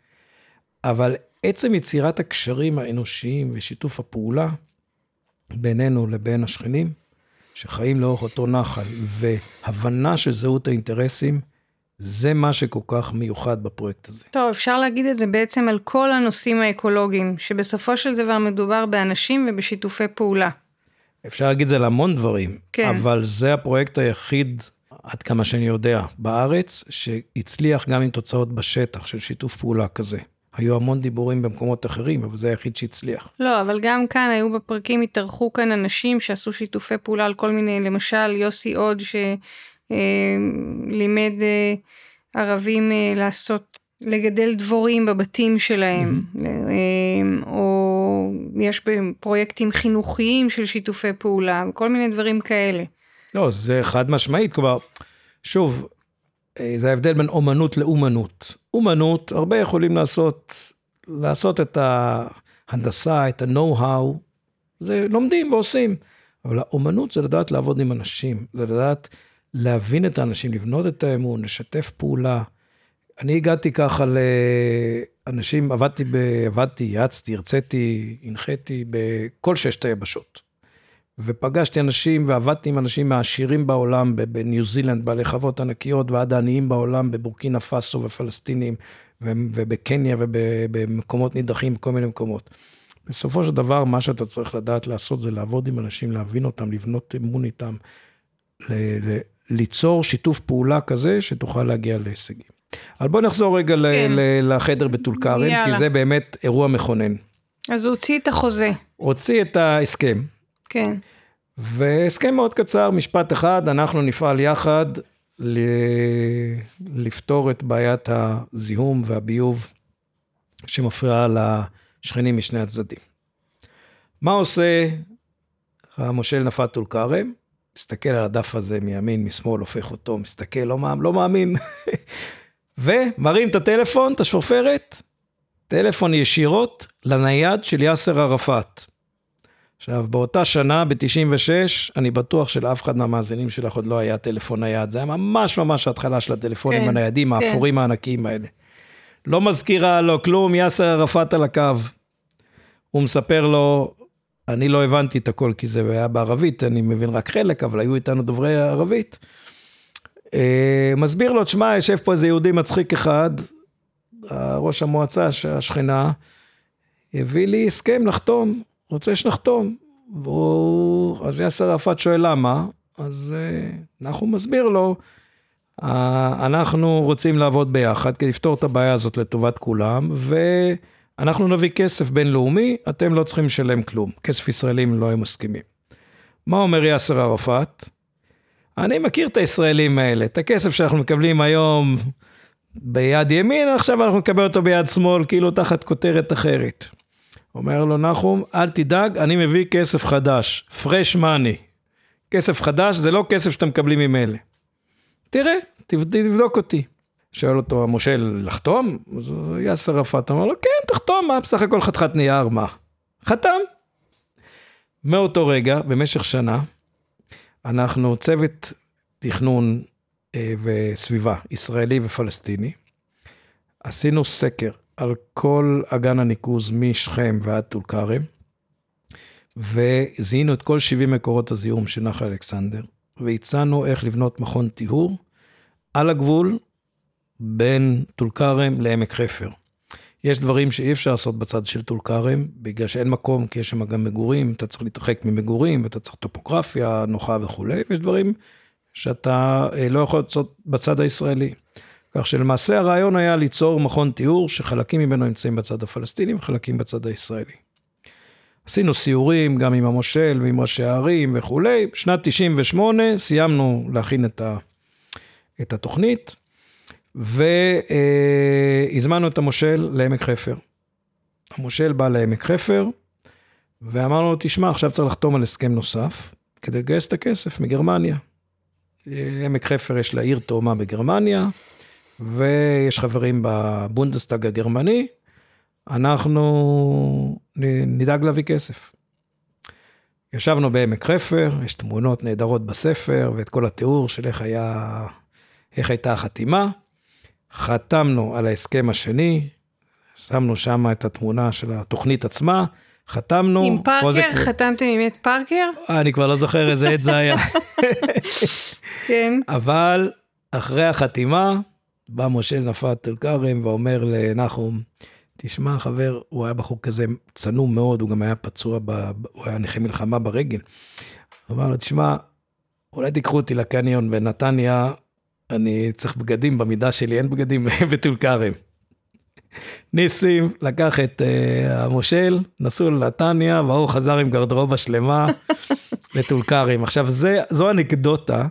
אבל עצם יצירת הקשרים האנושיים ושיתוף הפעולה, בינינו לבין השכנים, שחיים לאורך אותו נחל, והבנה של זהות האינטרסים, זה מה שכל כך מיוחד בפרויקט הזה. טוב, אפשר להגיד את זה בעצם על כל הנושאים האקולוגיים, שבסופו של דבר מדובר באנשים ובשיתופי פעולה. אפשר להגיד את זה על המון דברים, כן. אבל זה הפרויקט היחיד, עד כמה שאני יודע, בארץ, שהצליח גם עם תוצאות בשטח של שיתוף פעולה כזה. היו המון דיבורים במקומות אחרים, אבל זה היחיד שהצליח. לא, אבל גם כאן היו בפרקים, התארחו כאן אנשים שעשו שיתופי פעולה על כל מיני, למשל יוסי עוד לימד ערבים לגדל דבורים בבתים שלהם, או יש פרויקטים חינוכיים של שיתופי פעולה, כל מיני דברים כאלה. לא, זה חד משמעית, כלומר, שוב, זה ההבדל בין אומנות לאומנות. אומנות, הרבה יכולים לעשות את ההנדסה, את ה-know-how, זה לומדים ועושים, אבל האומנות זה לדעת לעבוד עם אנשים, זה לדעת להבין את האנשים, לבנות את האמון, לשתף פעולה. אני הגעתי ככה לאנשים, עבדתי, יעצתי, הרציתי, הנחיתי בכל 6 היבשות. ופגשתי אנשים ועבדתי עם אנשים מהעשירים בעולם, בניו זילנד, בעלי חוות ענקיות, ועד העניים בעולם, בבורקינה פאסו ופלסטינים, ובקניה ובמקומות נידחים, כל מיני מקומות. בסופו של דבר, מה שאתה צריך לדעת לעשות, זה לעבוד עם אנשים, להבין אותם, לבנות אמון איתם, ליצור שיתוף פעולה כזה שתוכל להגיע להישגים. אבל בוא נחזור רגע לחדר בטולקרם, כי זה באמת אירוע מכונן. אז הוא הוציא את החוזה. הוציא את ההסכם. כן. והסכם מאוד קצר, משפט אחד, אנחנו נפעל יחד לפתור את בעיית הזיהום והביוב שמפריעה לשכנים משני הצדדים. מה עושה המושל נפת טולקרם? מסתכל על הדף הזה מימין, משמאל, הופך אותו, מסתכל, לא מאמין, ומרים את הטלפון, את השפופרת, טלפון ישירות לנייד של יאסר ערפאת. עכשיו, באותה שנה, ב-96, אני בטוח שלאף אחד מהמאזינים שלך עוד לא היה טלפון נייד, זה היה ממש ממש ההתחלה של הטלפונים כן, הניידים, כן. האפורים הענקיים האלה. לא מזכירה לו כלום, יאסר ערפאת על הקו, הוא מספר לו, אני לא הבנתי את הכל, כי זה היה בערבית, אני מבין רק חלק, אבל היו איתנו דוברי הערבית. מסביר לו, תשמע, יושב פה איזה יהודי מצחיק אחד, ראש המועצה, השכנה, הביא לי הסכם לחתום, רוצה שנחתום. אז יאסר ערפאת שואל למה, אז אנחנו מסביר לו, אנחנו רוצים לעבוד ביחד, כדי לפתור את הבעיה הזאת לטובת כולם, אנחנו נביא כסף בינלאומי, אתם לא צריכים לשלם כלום, כסף ישראלים לא הם מסכימים. מה אומר יאסר ערפאת? אני מכיר את הישראלים האלה, את הכסף שאנחנו מקבלים היום ביד ימין, עכשיו אנחנו נקבל אותו ביד שמאל, כאילו תחת כותרת אחרת. אומר לו נחום, אל תדאג, אני מביא כסף חדש, fresh money. כסף חדש זה לא כסף שאתם מקבלים ממילא. תראה, תבדוק אותי. שואל אותו המושל לחתום, אז יאסר ערפאת אמר לו, כן, תחתום, מה? בסך הכל חתיכת נייר, מה? חתם. מאותו רגע, במשך שנה, אנחנו צוות תכנון וסביבה, ישראלי ופלסטיני, עשינו סקר על כל אגן הניקוז משכם ועד טולכרם, וזיהינו את כל 70 מקורות הזיהום של נחל אלכסנדר, והצענו איך לבנות מכון טיהור על הגבול, בין טולכרם לעמק חפר. יש דברים שאי אפשר לעשות בצד של טולכרם, בגלל שאין מקום, כי יש שם גם מגורים, אתה צריך להתרחק ממגורים, ואתה צריך טופוגרפיה נוחה וכו'. ויש דברים שאתה לא יכול לעשות בצד הישראלי. כך שלמעשה הרעיון היה ליצור מכון תיאור, שחלקים ממנו נמצאים בצד הפלסטיני, וחלקים בצד הישראלי. עשינו סיורים גם עם המושל, ועם ראשי הערים וכו'. בשנת 98 סיימנו להכין את התוכנית, והזמנו את המושל לעמק חפר. המושל בא לעמק חפר, ואמרנו לו, תשמע, עכשיו צריך לחתום על הסכם נוסף, כדי לגייס את הכסף מגרמניה. עמק חפר יש לה עיר תאומה בגרמניה, ויש חברים בבונדסטאג הגרמני, אנחנו נדאג להביא כסף. ישבנו בעמק חפר, יש תמונות נהדרות בספר, ואת כל התיאור של איך הייתה החתימה, חתמנו על ההסכם השני, שמנו שם את התמונה של התוכנית עצמה, חתמנו. עם פארקר? חתמתם עם את פארקר? אני כבר לא זוכר איזה עת זה היה. כן. אבל אחרי החתימה, בא מושל נפת טולכרם ואומר לנחום, תשמע חבר, הוא היה בחור כזה צנום מאוד, הוא גם היה פצוע, הוא היה נכה מלחמה ברגל. אמר לו, תשמע, אולי תיקחו אותי לקניון בנתניה, אני צריך בגדים, במידה שלי אין בגדים בטולכרם. ניסים לקח את המושל, נסעו לנתניה, והוא חזר עם גרדרובה שלמה לטולכרם. עכשיו, זו אנקדוטה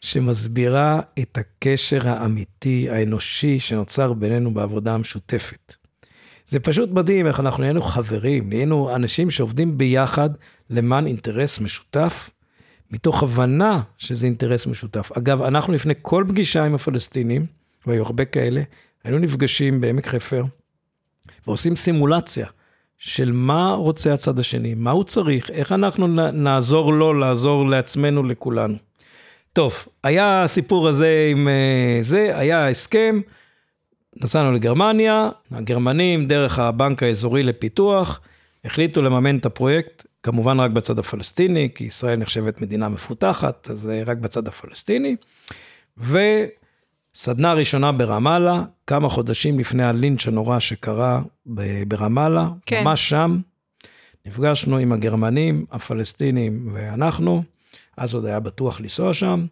שמסבירה את הקשר האמיתי, האנושי, שנוצר בינינו בעבודה המשותפת. זה פשוט מדהים איך אנחנו נהיינו חברים, נהיינו אנשים שעובדים ביחד למען אינטרס משותף, מתוך הבנה שזה אינטרס משותף. אגב, אנחנו לפני כל פגישה עם הפלסטינים, והיו הרבה כאלה, היינו נפגשים בעמק חפר, ועושים סימולציה של מה רוצה הצד השני, מה הוא צריך, איך אנחנו נעזור לו, לעזור לעצמנו, לכולנו. טוב, היה הסיפור הזה עם זה, היה הסכם, נסענו לגרמניה, הגרמנים דרך הבנק האזורי לפיתוח, החליטו לממן את הפרויקט, כמובן רק בצד הפלסטיני, כי ישראל נחשבת מדינה מפותחת, אז רק בצד הפלסטיני, וסדנה ראשונה ברמאללה, כמה חודשים לפני הלינץ' הנורא שקרה ברמאללה, כן. ממש שם, נפגשנו עם הגרמנים, הפלסטינים ואנחנו, אז עוד היה בטוח לנסוע שם,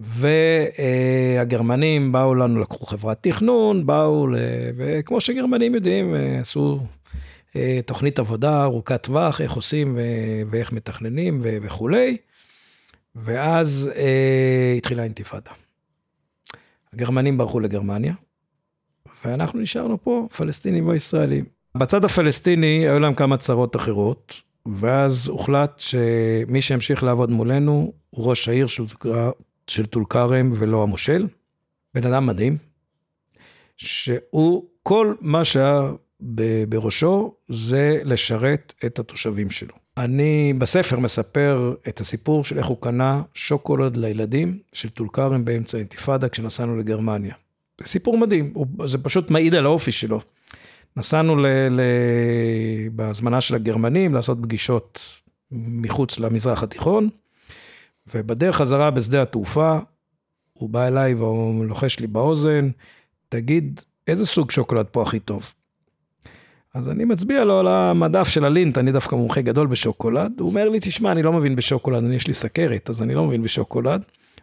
והגרמנים באו לנו, לקחו חברת תכנון, וכמו שגרמנים יודעים, עשו תוכנית עבודה ארוכת טווח, איך עושים ואיך מתכננים וכו'. ואז התחילה האינתיפאדה. הגרמנים ברחו לגרמניה, ואנחנו נשארנו פה, פלסטינים וישראלים. בצד הפלסטיני היו להם כמה צרות אחרות, ואז הוחלט שמי שהמשיך לעבוד מולנו, הוא ראש העיר של טולכרם ולא המושל. בן אדם מדהים, שהוא כל מה שהיה, בראשו זה לשרת את התושבים שלו. אני בספר מספר את הסיפור של איך הוא קנה שוקולד לילדים של טולכרם באמצע האינתיפאדה כשנסענו לגרמניה. זה סיפור מדהים, זה פשוט מעיד על האופי שלו. נסענו בהזמנה של הגרמנים לעשות פגישות מחוץ למזרח התיכון, ובדרך חזרה בשדה התעופה, הוא בא אליי והוא לוחש לי באוזן, תגיד איזה סוג שוקולד פה הכי טוב? אז אני מצביע לו על המדף של הלינט, אני דווקא מומחה גדול בשוקולד, הוא אומר לי, תשמע, אני לא מבין בשוקולד, יש לי סכרת, אז אני לא מבין בשוקולד,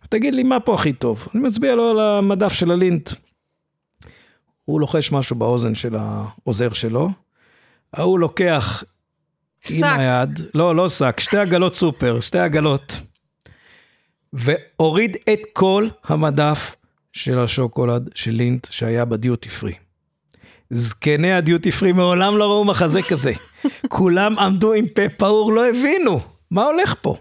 תגיד לי, מה פה הכי טוב? אני מצביע לו על המדף של הלינט, הוא לוחש משהו באוזן של העוזר שלו, הוא לוקח עם היד, לא סק, שתי עגלות סופר, שתי עגלות, והוריד את כל המדף של השוקולד של לינט שהיה בדיוטי פרי. זקני הדיוטי פרי מעולם לא ראו מחזה כזה. כולם עמדו עם פה פעור, לא הבינו מה הולך פה.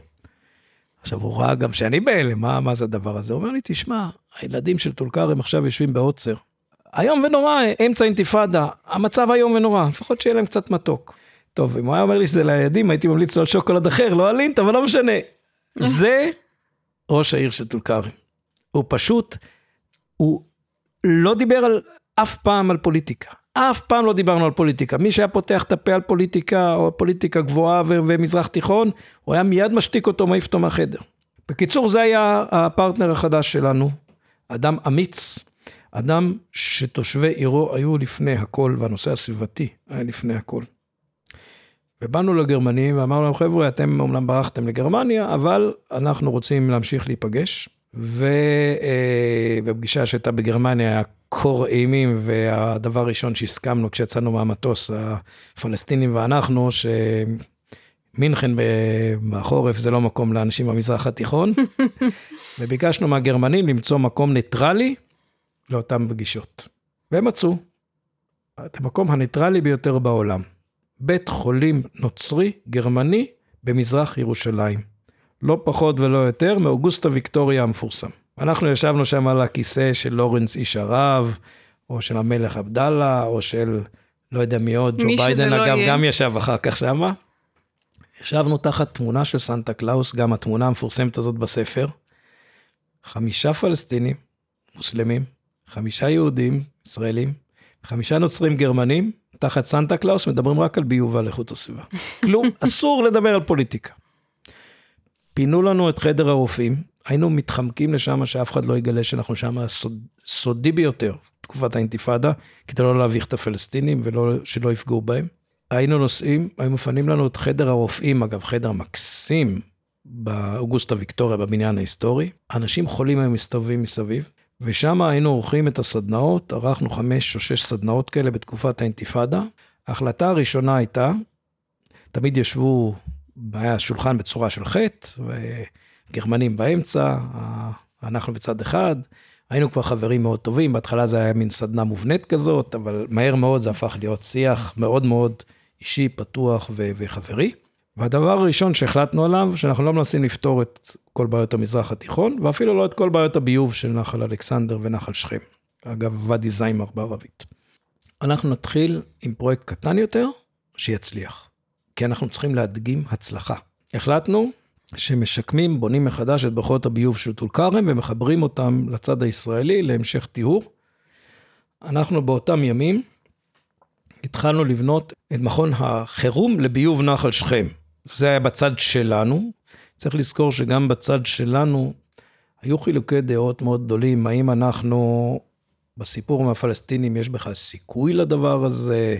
עכשיו הוא ראה גם שאני בהלם, מה זה הדבר הזה? הוא אומר לי, תשמע, הילדים של טולקרם עכשיו יושבים בעוצר. היום ונורא, אמצע אינתיפאדה, המצב היום ונורא, לפחות שיהיה להם קצת מתוק. טוב, אם הוא היה אומר לי שזה לילדים, הייתי ממליץ לו על שוקולד אחר, לא על לינט, אבל לא משנה. זה ראש העיר של טולקרם. הוא פשוט, הוא לא דיבר על, אף פעם על פוליטיקה. אף פעם לא דיברנו על פוליטיקה. מי שהיה פותח את הפה על פוליטיקה, או פוליטיקה גבוהה ומזרח תיכון, הוא היה מיד משתיק אותו, מעיף אותו מהחדר. בקיצור, זה היה הפרטנר החדש שלנו. אדם אמיץ, אדם שתושבי עירו היו לפני הכל, והנושא הסביבתי היה לפני הכל. ובאנו לגרמנים, ואמרנו להם, חבר'ה, אתם אומנם ברחתם לגרמניה, אבל אנחנו רוצים להמשיך להיפגש. ובפגישה שהייתה בגרמניה היה קור אימים, והדבר הראשון שהסכמנו כשיצאנו מהמטוס, הפלסטינים ואנחנו, שמינכן בחורף זה לא מקום לאנשים במזרח התיכון, וביקשנו מהגרמנים למצוא מקום ניטרלי לאותן פגישות. והם מצאו את המקום הניטרלי ביותר בעולם. בית חולים נוצרי גרמני במזרח ירושלים. לא פחות ולא יותר, מאוגוסטה ויקטוריה המפורסם. אנחנו ישבנו שם על הכיסא של לורנס איש ערב, או של המלך עבדאללה, או של, לא יודע מי עוד, ג'ו ביידן, אגב, גם ישב אחר כך שמה. ישבנו תחת תמונה של סנטה קלאוס, גם התמונה המפורסמת הזאת בספר. 5 פלסטינים, מוסלמים, 5 יהודים, ישראלים, 5 נוצרים גרמנים, תחת סנטה קלאוס, מדברים רק על ביוב ועל איכות הסביבה. כלום, אסור לדבר על פוליטיקה. פינו לנו את חדר הרופאים, היינו מתחמקים לשם שאף אחד לא יגלה שאנחנו שם סודי ביותר, תקופת האינתיפאדה, כדי לא להביך את הפלסטינים ושלא יפגעו בהם. היינו נוסעים, היו מפנים לנו את חדר הרופאים, אגב חדר מקסים, באוגוסטה ויקטוריה, בבניין ההיסטורי. אנשים חולים היו מסתובבים מסביב, ושם היינו עורכים את הסדנאות, ערכנו 5 או 6 סדנאות כאלה בתקופת האינתיפאדה. ההחלטה הראשונה הייתה, תמיד ישבו, היה שולחן בצורה של חטא, וגרמנים באמצע, אנחנו בצד אחד, היינו כבר חברים מאוד טובים, בהתחלה זה היה מין סדנה מובנית כזאת, אבל מהר מאוד זה הפך להיות שיח מאוד מאוד אישי, פתוח וחברי, והדבר הראשון שהחלטנו עליו, שאנחנו לא מנסים לפתור את כל בעיות המזרח התיכון, ואפילו לא את כל בעיות הביוב של נחל אלכסנדר ונחל שכם, אגב ודי זיימר בערבית. אנחנו נתחיל עם פרויקט קטן יותר, שיצליח. כי אנחנו צריכים להדגים הצלחה. החלטנו שמשקמים, בונים מחדש את בריכות הביוב של טולקרם, ומחברים אותם לצד הישראלי, להמשך טיהור. אנחנו באותם ימים, התחלנו לבנות את מכון החירום לביוב נחל שכם. זה היה בצד שלנו. צריך לזכור שגם בצד שלנו, היו חילוקי דעות מאוד גדולים, האם אנחנו, בסיפור מהפלסטינים, יש בכלל סיכוי לדבר הזה,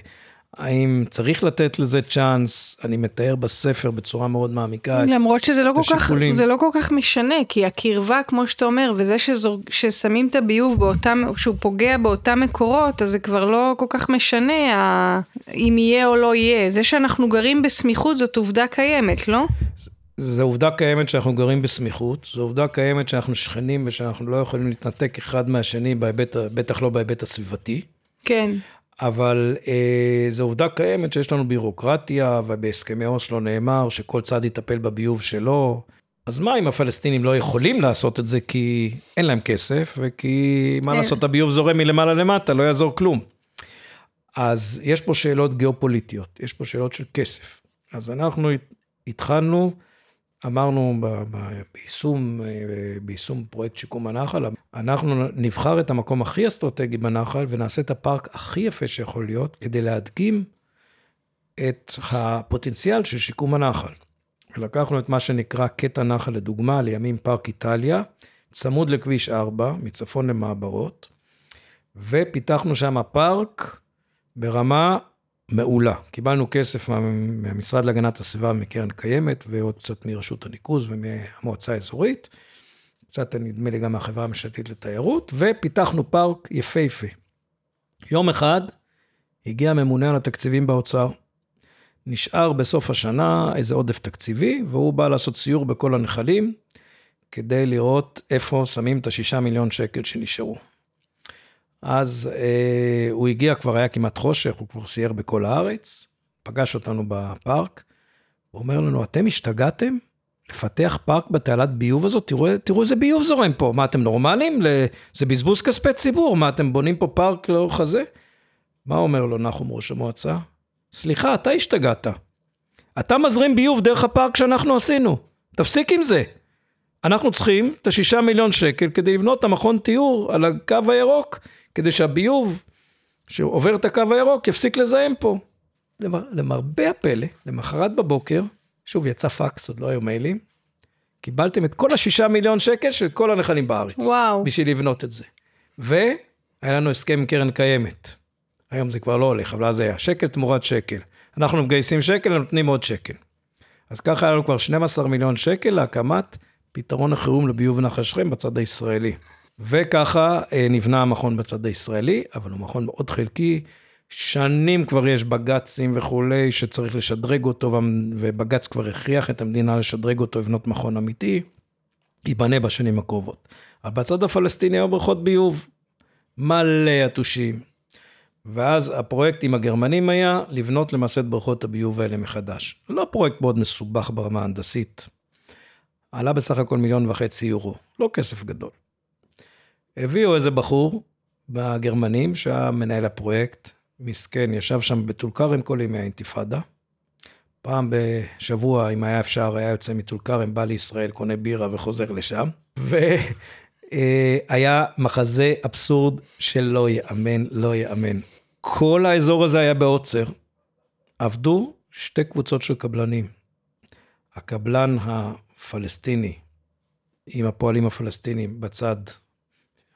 האם צריך לתת לזה צ'אנס, אני מתאר בספר בצורה מאוד מעמיקה. למרות שזה לא כל כך, זה לא כל כך משנה, כי הקרבה, כמו שאתה אומר, וזה ששמים את הביוב באותם, שהוא פוגע באותם מקורות, אז זה כבר לא כל כך משנה, אם יהיה או לא יהיה. זה שאנחנו גרים בסמיכות, זאת עובדה קיימת, לא? זו עובדה קיימת שאנחנו גרים בסמיכות, זו עובדה קיימת שאנחנו שכנים, ושאנחנו לא יכולים להתנתק אחד מהשני, בטח לא בהיבט הסביבתי. כן. אבל זו עובדה קיימת שיש לנו בירוקרטיה, ובהסכמי אוסלו נאמר שכל צד יטפל בביוב שלו. אז מה אם הפלסטינים לא יכולים לעשות את זה, כי אין להם כסף, וכי מה לעשות, הביוב זורם מלמעלה למטה, לא יעזור כלום. אז יש פה שאלות גיאופוליטיות, יש פה שאלות של כסף. אז אנחנו התחלנו, אמרנו ביישום פרויקט שיקום הנחל, אנחנו נבחר את המקום הכי אסטרטגי בנחל, ונעשה את הפארק הכי יפה שיכול להיות, כדי להדגים את הפוטנציאל של שיקום הנחל. ולקחנו את מה שנקרא קטע נחל, לדוגמה, לימים פארק איטליה, צמוד לכביש 4, מצפון למעברות, ופיתחנו שם הפארק ברמה מעולה. קיבלנו כסף מהמשרד להגנת הסביבה, מקרן קיימת, ועוד קצת מרשות הניקוז ומהמועצה האזורית, קצת נדמה לי גם מהחברה המשתית לתיירות, ופיתחנו פארק יפהפה. יום אחד הגיע הממונה על התקציבים באוצר, נשאר בסוף השנה איזה עודף תקציבי, והוא בא לעשות סיור בכל הנחלים, כדי לראות איפה שמים את ה6 מיליון שקל שנשארו. אז הוא הגיע, כבר היה כמעט חושך, הוא כבר סייר בכל הארץ, פגש אותנו בפארק, הוא אומר לנו, אתם השתגעתם? לפתח פארק בתעלת ביוב הזאת, תראו איזה ביוב זורם פה, מה אתם נורמלים? זה בזבוז כספי ציבור, מה אתם בונים פה פארק לאורך הזה? מה אומר לו נחום ראש המועצה? סליחה, אתה השתגעת. אתה מזרים ביוב דרך הפארק שאנחנו עשינו. תפסיק עם זה. אנחנו צריכים את ה6 מיליון שקל כדי לבנות את המכון תיאור על הקו הירוק, כדי שהביוב שעובר את הקו הירוק יפסיק לזהם פה. למרבה הפלא, למחרת בבוקר, שוב יצא פקס, עוד לא היו מיילים, קיבלתם את כל ה6 מיליון שקל של כל הנחלים בארץ. וואו. בשביל לבנות את זה. והיה לנו הסכם עם קרן קיימת. היום זה כבר לא הולך, אבל אז זה היה שקל תמורת שקל. אנחנו מגייסים שקל, נותנים עוד שקל. אז ככה היה לנו כבר 12 מיליון שקל להקמת פתרון החירום לביוב נחל שכם בצד הישראלי. וככה נבנה המכון בצד הישראלי, אבל הוא מכון מאוד חלקי, שנים כבר יש בגצים וכולי, שצריך לשדרג אותו, ובגץ כבר הכריח את המדינה לשדרג אותו, לבנות מכון אמיתי, ייבנה בשנים הקרובות. אבל בצד הפלסטיני היו בריכות ביוב, מלא עטושים. ואז הפרויקט עם הגרמנים היה לבנות למעשה את בריכות הביוב האלה מחדש. לא פרויקט מאוד מסובך ברמה ההנדסית. עלה בסך הכל 1.5 מיליון יורו, לא כסף גדול. הביאו איזה בחור בגרמנים, שהיה מנהל הפרויקט, מסכן, ישב שם בטולקרם כל ימי האינתיפאדה. פעם בשבוע, אם היה אפשר, היה יוצא מטולקרם, בא לישראל, קונה בירה וחוזר לשם. והיה מחזה אבסורד שלא יאמן, לא יאמן. כל האזור הזה היה בעוצר. עבדו 2 קבוצות של קבלנים. הקבלן הפלסטיני, עם הפועלים הפלסטינים, בצד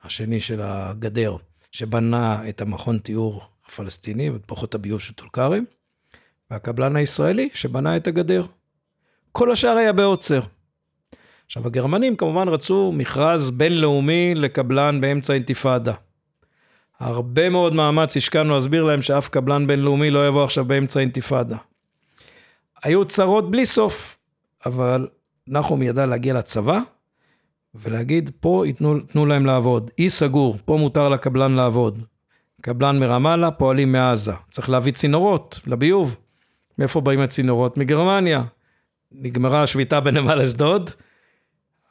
השני של הגדר, שבנה את המכון תיאור הפלסטיני, ואת פחות הביוב של טולקרם, והקבלן הישראלי שבנה את הגדר. כל השאר היה בעוצר. עכשיו, הגרמנים כמובן רצו מכרז בינלאומי לקבלן באמצע אינתיפאדה. הרבה מאוד מאמץ השקענו להסביר להם שאף קבלן בינלאומי לא יבוא עכשיו באמצע אינתיפאדה. היו צרות בלי סוף, אבל נחום ידע להגיע לצבא, ולהגיד, פה תנו להם לעבוד. אי סגור, פה מותר לקבלן לעבוד. קבלן מרמאללה, פועלים מעזה. צריך להביא צינורות לביוב. מאיפה באים הצינורות? מגרמניה. נגמרה השביתה בנמל אשדוד.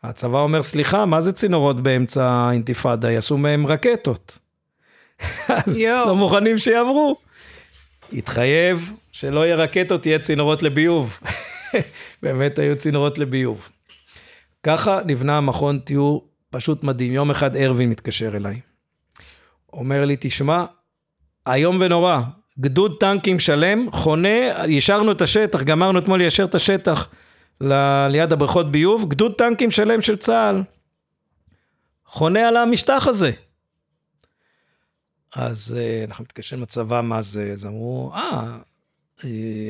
הצבא אומר, סליחה, מה זה צינורות באמצע האינתיפאדה? יעשו מהם רקטות. אז לא מוכנים שיעברו. התחייב שלא יהיה רקטות, תהיה צינורות לביוב. באמת היו צינורות לביוב. ככה נבנה המכון תיאור פשוט מדהים. יום אחד ארווין מתקשר אליי. אומר לי, תשמע, היום ונורא, גדוד טנקים שלם, חונה, ישרנו את השטח, גמרנו אתמול ליישר את השטח ליד הבריכות ביוב, גדוד טנקים שלם של צה"ל, חונה על המשטח הזה. אז אנחנו מתקשרים לצבא, מה זה? אז אמרו,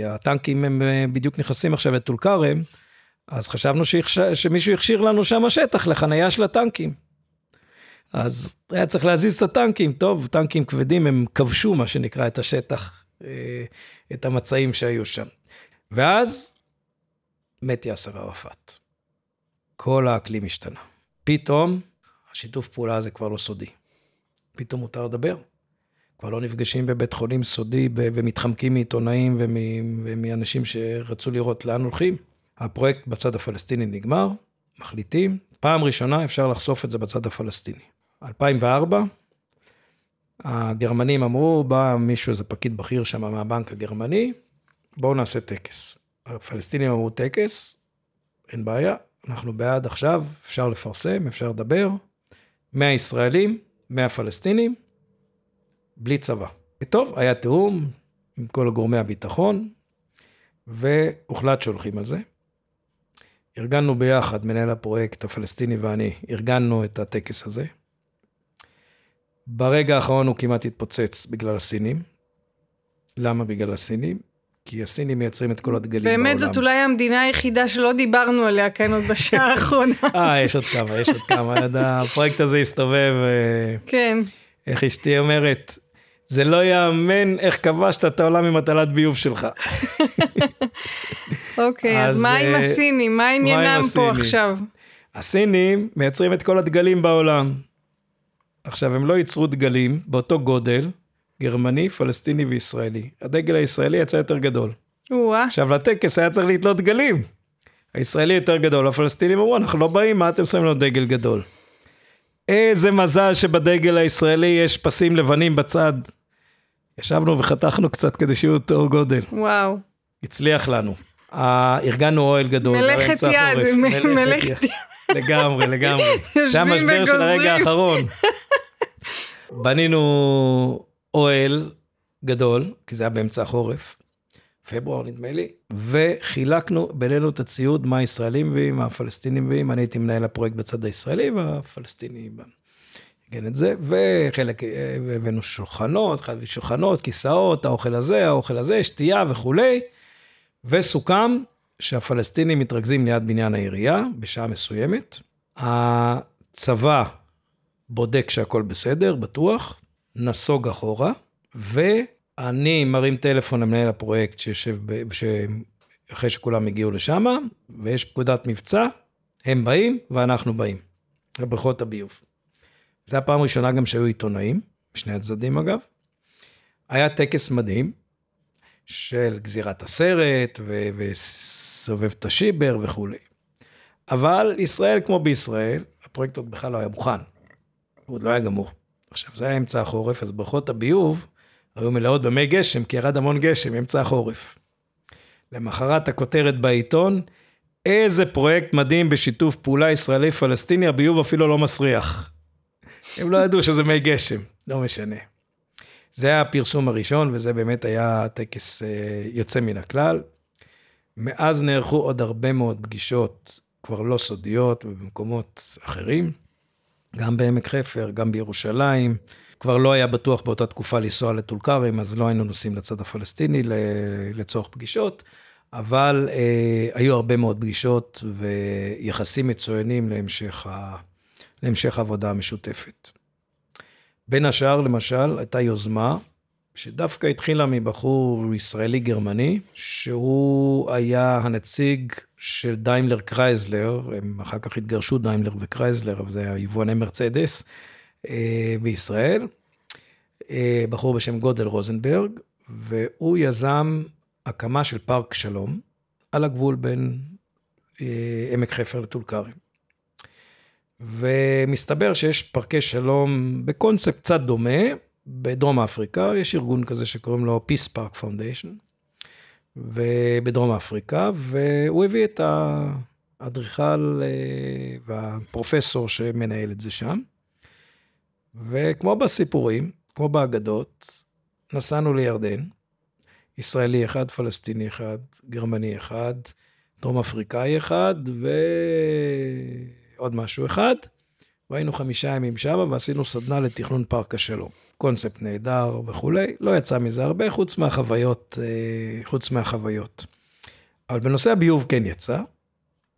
הטנקים הם בדיוק נכנסים עכשיו את טולקרם, אז חשבנו שמישהו יכשיר לנו שם השטח לחנייה של הטנקים. אז היה צריך להזיז את הטנקים, טוב, טנקים כבדים, הם כבשו מה שנקרא את השטח, את המצעים שהיו שם. ואז מת יאסר ערפאת. כל האקלים השתנה. פתאום, השיתוף פעולה הזה כבר לא סודי. פתאום מותר לדבר. כבר לא נפגשים בבית חולים סודי, ומתחמקים מעיתונאים ומאנשים שרצו לראות לאן הולכים. הפרויקט בצד הפלסטיני נגמר, מחליטים, פעם ראשונה אפשר לחשוף את זה בצד הפלסטיני. 2004, הגרמנים אמרו, בא מישהו, איזה פקיד בכיר שם מהבנק הגרמני, בואו נעשה טקס. הפלסטינים אמרו טקס, אין בעיה, אנחנו בעד עכשיו, אפשר לפרסם, אפשר לדבר, 100 ישראלים, 100 פלסטינים, בלי צבא. טוב, היה תיאום עם כל גורמי הביטחון, והוחלט שהולכים על זה. ארגנו ביחד, מנהל הפרויקט הפלסטיני ואני, ארגנו את הטקס הזה. ברגע האחרון הוא כמעט התפוצץ בגלל הסינים. למה בגלל הסינים? כי הסינים מייצרים את כל הדגלים בעולם. באמת זאת אולי המדינה היחידה שלא דיברנו עליה כאן עוד בשעה האחרונה. יש עוד כמה, יש עוד כמה. הפרויקט הזה הסתובב. כן. איך אשתי אומרת, זה לא יאמן איך כבשת את העולם עם מטלת ביוב שלך. אוקיי, אז מה עם הסינים? מה עניינם פה עכשיו? הסינים מייצרים את כל הדגלים בעולם. עכשיו, הם לא ייצרו דגלים באותו גודל, גרמני, פלסטיני וישראלי. הדגל הישראלי יצא יותר גדול. עכשיו, לטקס היה צריך להתלות דגלים. הישראלי יותר גדול, הפלסטינים אמרו, אנחנו לא באים, מה אתם שמים לו דגל גדול? איזה מזל שבדגל הישראלי יש פסים לבנים בצד. ישבנו וחתכנו קצת כדי שיהיו אותו גודל. וואו. הצליח לנו. ארגנו אוהל גדול. מלאכת יד. מלאכת יד. לגמרי, לגמרי. זה המשבר של הרגע האחרון. בנינו אוהל גדול, כי זה היה באמצע החורף. פברואר נדמה לי, וחילקנו בינינו את הציוד מה הישראלים ועם הפלסטינים ועם, אני הייתי מנהל הפרויקט בצד הישראלי והפלסטיני הגן את זה, וחלק הבאנו שולחנות, כיסאות, האוכל הזה, שתייה וכולי, וסוכם שהפלסטינים מתרכזים ליד בניין העירייה בשעה מסוימת, הצבא בודק שהכל בסדר, בטוח, נסוג אחורה, אני מרים טלפון למנהל הפרויקט שישב אחרי שכולם הגיעו לשם, ויש פקודת מבצע, הם באים ואנחנו באים. לבריכות הביוב. זה הפעם הראשונה גם שהיו עיתונאים, בשני הצדדים אגב. היה טקס מדהים, של גזירת הסרט, וסובב את השיבר וכו'. אבל ישראל כמו בישראל, הפרויקט עוד בכלל לא היה מוכן. הוא עוד לא היה גמור. עכשיו זה היה אמצע החורף, אז בריכות הביוב, היו מלאות במי גשם, כי ירד המון גשם, אמצע החורף. למחרת הכותרת בעיתון, איזה פרויקט מדהים בשיתוף פעולה ישראלי-פלסטיני, הביוב אפילו לא מסריח. הם לא ידעו שזה מי גשם, לא משנה. זה היה הפרסום הראשון, וזה באמת היה טקס יוצא מן הכלל. מאז נערכו עוד הרבה מאוד פגישות, כבר לא סודיות, ובמקומות אחרים, גם בעמק חפר, גם בירושלים, כבר לא היה בטוח באותה תקופה לנסוע לטולקרם, אז לא היינו נוסעים לצד הפלסטיני לצורך פגישות, אבל היו הרבה מאוד פגישות ויחסים מצוינים להמשך העבודה המשותפת. בין השאר, למשל, הייתה יוזמה שדווקא התחילה מבחור ישראלי-גרמני, שהוא היה הנציג של דיימלר קרייזלר, הם אחר כך התגרשו דיימלר וקרייזלר, אבל זה היה יבואני מרצדס, בישראל, בחור בשם גודל רוזנברג, והוא יזם הקמה של פארק שלום, על הגבול בין עמק חפר לטולקרם. ומסתבר שיש פארקי שלום בקונספט קצת דומה, בדרום אפריקה, יש ארגון כזה שקוראים לו Peace Park Foundation, ובדרום אפריקה, והוא הביא את האדריכל והפרופסור שמנהל את זה שם, וכמו בסיפורים, כמו באגדות, נסענו לירדן, ישראלי אחד, פלסטיני אחד, גרמני אחד, דרום אפריקאי אחד, ועוד משהו אחד, והיינו 5 ימים שם, ועשינו סדנה לתכנון פארק השלום. קונספט נהדר וכולי, לא יצא מזה הרבה, חוץ מהחוויות. אבל בנושא הביוב כן יצא,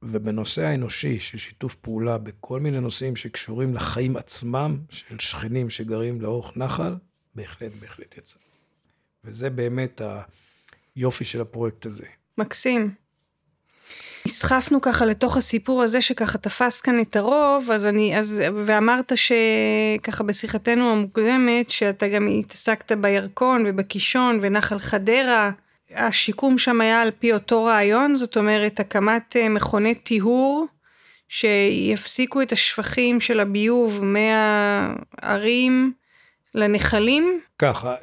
ובנושא האנושי של שיתוף פעולה בכל מיני נושאים שקשורים לחיים עצמם, של שכנים שגרים לאורך נחל, בהחלט יצא. וזה באמת היופי של הפרויקט הזה. מקסים. הסחפנו ככה לתוך הסיפור הזה שככה תפס כאן את הרוב, אז ואמרת שככה בשיחתנו המוקדמת, שאתה גם התעסקת בירקון ובקישון ונחל חדרה, השיקום שם היה על פי אותו רעיון, זאת אומרת, הקמת מכוני טיהור, שיפסיקו את השפכים של הביוב מהערים לנחלים? ככה,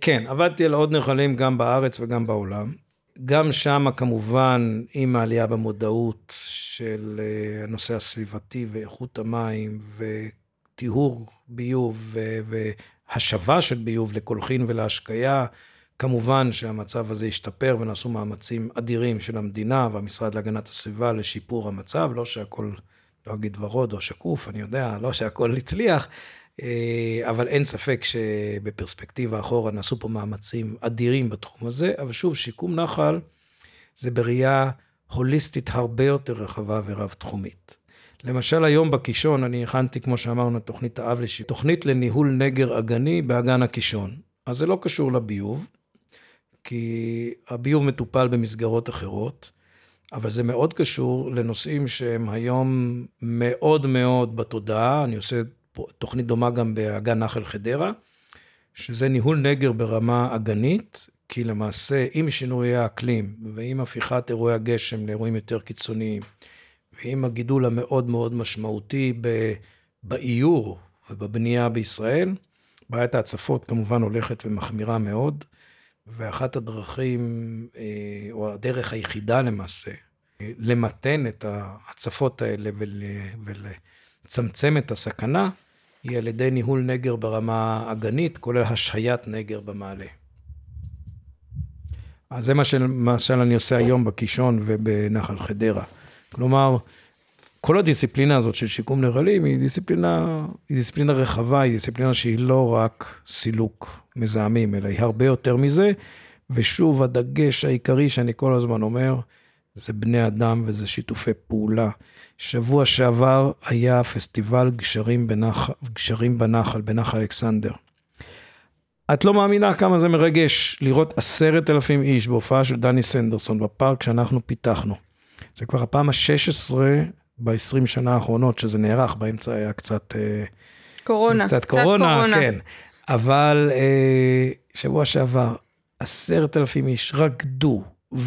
כן, עבדתי על עוד נחלים גם בארץ וגם בעולם. גם שם כמובן, עם העלייה במודעות של הנושא הסביבתי ואיכות המים, וטיהור ביוב והשבה של ביוב לקולחין ולהשקיה, כמובן שהמצב הזה השתפר ונעשו מאמצים אדירים של המדינה והמשרד להגנת הסביבה לשיפור המצב, לא שהכל, לא אגיד ורוד או שקוף, אני יודע, לא שהכל הצליח, אבל אין ספק שבפרספקטיבה אחורה נעשו פה מאמצים אדירים בתחום הזה, אבל שוב, שיקום נחל זה בראייה הוליסטית הרבה יותר רחבה ורב תחומית. למשל היום בקישון אני הכנתי, כמו שאמרנו, תוכנית לניהול נגר אגני באגן הקישון. אז זה לא קשור לביוב, כי הביוב מטופל במסגרות אחרות, אבל זה מאוד קשור לנושאים שהם היום מאוד מאוד בתודעה. אני עושה תוכנית דומה גם באגן נחל חדרה, שזה ניהול נגר ברמה אגנית, כי למעשה עם שינויי האקלים ועם הפיכת אירועי הגשם לאירועים יותר קיצוניים, ועם הגידול המאוד מאוד משמעותי באיור ובבנייה בישראל, בעיית ההצפות כמובן הולכת ומחמירה מאוד, ואחת הדרכים, או הדרך היחידה למעשה, למתן את ההצפות האלה ולצמצם את הסכנה, היא על ידי ניהול נגר ברמה אגנית, כולל השהיית נגר במעלה. אז זה מה שאני עושה היום בקישון ובנחל חדרה. כלומר, כל הדיסציפלינה הזאת של שיקום נחלים היא דיסציפלינה רחבה, היא דיסציפלינה שהיא לא רק סילוק מזהמים, אלא היא הרבה יותר מזה, ושוב הדגש העיקרי שאני כל הזמן אומר, זה בני אדם וזה שיתופי פעולה. שבוע שעבר היה פסטיבל גשרים בנחל, בנחל אלכסנדר. את לא מאמינה כמה זה מרגש לראות 10,000 איש בהופעה של דני סנדרסון בפארק שאנחנו פיתחנו. זה כבר הפעם ה-16 ב-20 שנה האחרונות שזה נערך, באמצע היה קצת קורונה. כן. אבל שבוע שעבר 10,000 איש רקדו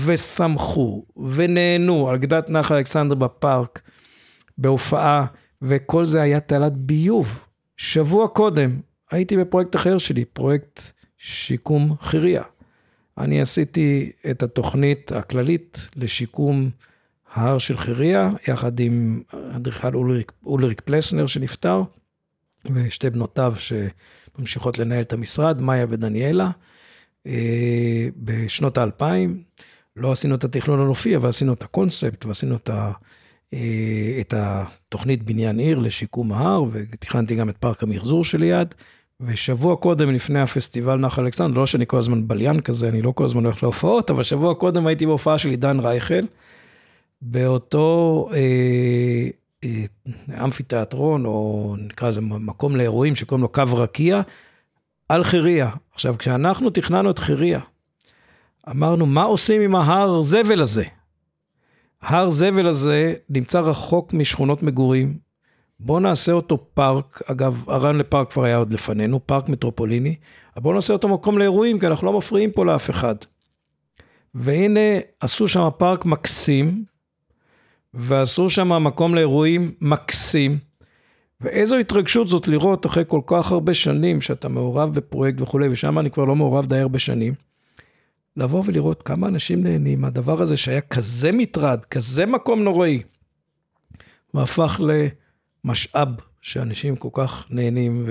ושמחו ונהנו על גדת נחל אלכסנדר בפארק בהופעה, וכל זה היה תעלת ביוב. שבוע קודם הייתי בפרויקט אחר שלי, פרויקט שיקום חיריה. אני עשיתי את התוכנית הכללית לשיקום ההר של חיריה, יחד עם אדריכל אולריק פלסנר שנפטר, ושתי בנותיו שממשיכות לנהל את המשרד, מאיה ודניאלה, בשנות ה-2000, לא עשינו את התכנון הנופי, אבל עשינו את הקונספט, ועשינו את התוכנית בניין עיר לשיקום ההר, ותכננתי גם את פארק המחזור שליד, ושבוע קודם לפני הפסטיבל נחל אלכסנדר, לא שאני כל הזמן בליין כזה, אני לא כל הזמן הולך להופעות, אבל שבוע קודם הייתי בהופעה של עידן רייכל, באותו אמפיתיאטרון, או נקרא לזה מקום לאירועים, שקוראים לו קו רקיע, על חיריה. עכשיו, כשאנחנו תכננו את חיריה, אמרנו, מה עושים עם ההר זבל הזה? ההר זבל הזה נמצא רחוק משכונות מגורים, בואו נעשה אותו פארק, אגב, הרעיון לפארק כבר היה עוד לפנינו, פארק מטרופוליני, אבל בואו נעשה אותו מקום לאירועים, כי אנחנו לא מפריעים פה לאף אחד. והנה, עשו שם פארק מקסים, ועשו שם מקום לאירועים מקסים, ואיזו התרגשות זאת לראות אחרי כל כך הרבה שנים, שאתה מעורב בפרויקט וכו', ושם אני כבר לא מעורב די הרבה שנים, לבוא ולראות כמה אנשים נהנים, הדבר הזה שהיה כזה מטרד, כזה מקום נוראי, והפך למשאב, שאנשים כל כך נהנים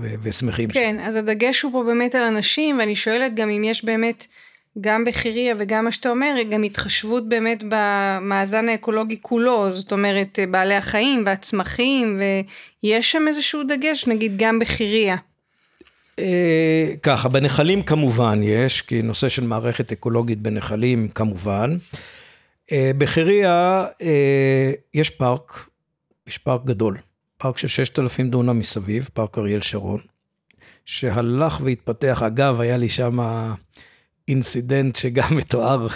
ושמחים. כן, אז הדגש הוא פה באמת על אנשים, ואני שואלת גם אם יש באמת, גם בחיריה וגם מה שאתה אומר, גם התחשבות באמת במאזן האקולוגי כולו, זאת אומרת בעלי החיים והצמחים, ויש שם איזשהו דגש, נגיד גם בחיריה. ככה, בנחלים כמובן יש, כי נושא של מערכת אקולוגית בנחלים כמובן. בחיריה יש פארק, יש פארק גדול, פארק של 6,000 דונם מסביב, פארק אריאל שרון, שהלך והתפתח, אגב היה לי שם אינסידנט שגם מתואר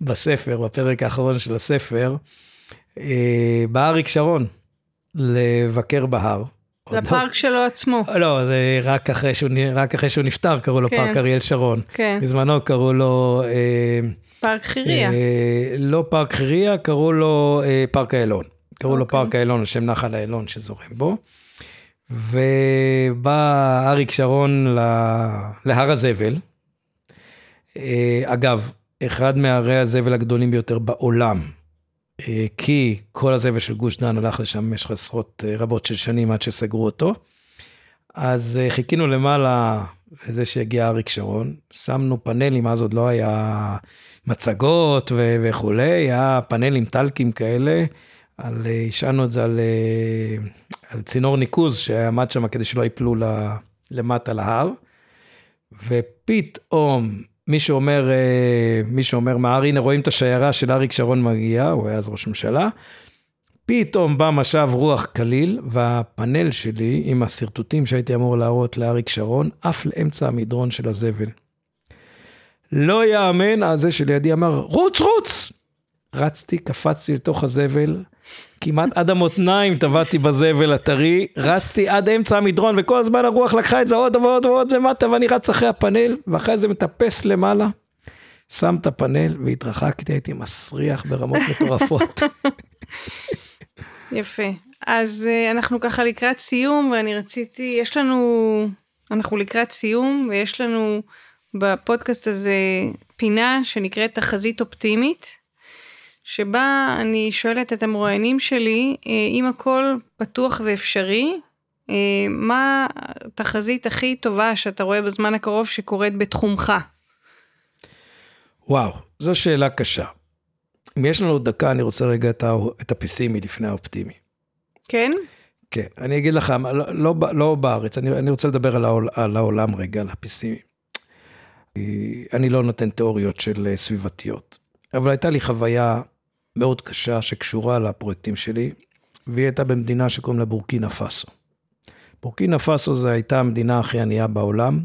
בספר, בפרק האחרון של הספר, בא אריק שרון לבקר בהר. לפארק שלו עצמו. לא, זה רק אחרי שהוא נפטר, קראו לו פארק אריאל שרון. בזמנו קראו לו פארק חיריה. לא פארק חיריה, קראו לו פארק האלון. קראו לו פארק האלון, שם נחל האלון שזורם בו. ובא אריק שרון להר הזבל. אגב, אחד מהרי הזבל הגדולים ביותר בעולם, כי כל הזבל של גוש דן הלך לשם במשך עשרות רבות של שנים עד שסגרו אותו, אז חיכינו למעלה לזה שהגיע אריק שרון, שמנו פאנלים, אז עוד לא היה מצגות וכו', היה פאנלים טלקים כאלה, השענו את זה על צינור ניקוז שעמד שם כדי שלא ייפלו למטה להר, ופתאום מי שאומר, הנה רואים את השיירה של אריק שרון מגיעה, הוא היה אז ראש ממשלה, פתאום בא משב רוח קליל, והפאנל שלי עם הסרטוטים שהייתי אמור להראות לאריק שרון, אף לאמצע המדרון של הזבל. לא יאמן, הזה שלידי אמר, רוץ, רוץ! רצתי, קפצתי לתוך הזבל, כמעט עד המותניים טבעתי בזבל הטרי, רצתי עד אמצע המדרון, וכל הזמן הרוח לקחה את זה עוד ועוד ועוד למטה, ואני רץ אחרי הפאנל, ואחרי זה מטפס למעלה, שם את הפאנל והתרחקתי, הייתי מסריח ברמות מטורפות. יפה, אז אנחנו ככה לקראת סיום, ואני רציתי, יש לנו, אנחנו לקראת סיום, ויש לנו בפודקאסט הזה פינה שנקראת תחזית אופטימית, שבה אני שואלת את המרואיינים שלי, אם הכל פתוח ואפשרי, מה התחזית הכי טובה שאתה רואה בזמן הקרוב שקורית בתחומך? וואו, זו שאלה קשה. אם יש לנו עוד דקה, אני רוצה רגע את הפסימי לפני האופטימי. כן? כן, אני אגיד לך, לא בארץ, אני רוצה לדבר על העולם רגע, על הפסימי. אני לא נותן תיאוריות של סביבתיות, אבל הייתה לי חוויה מאוד קשה שקשורה לפרויקטים שלי, והיא הייתה במדינה שקוראים לה בורקינה פאסו. בורקינה פאסו זו הייתה המדינה הכי ענייה בעולם,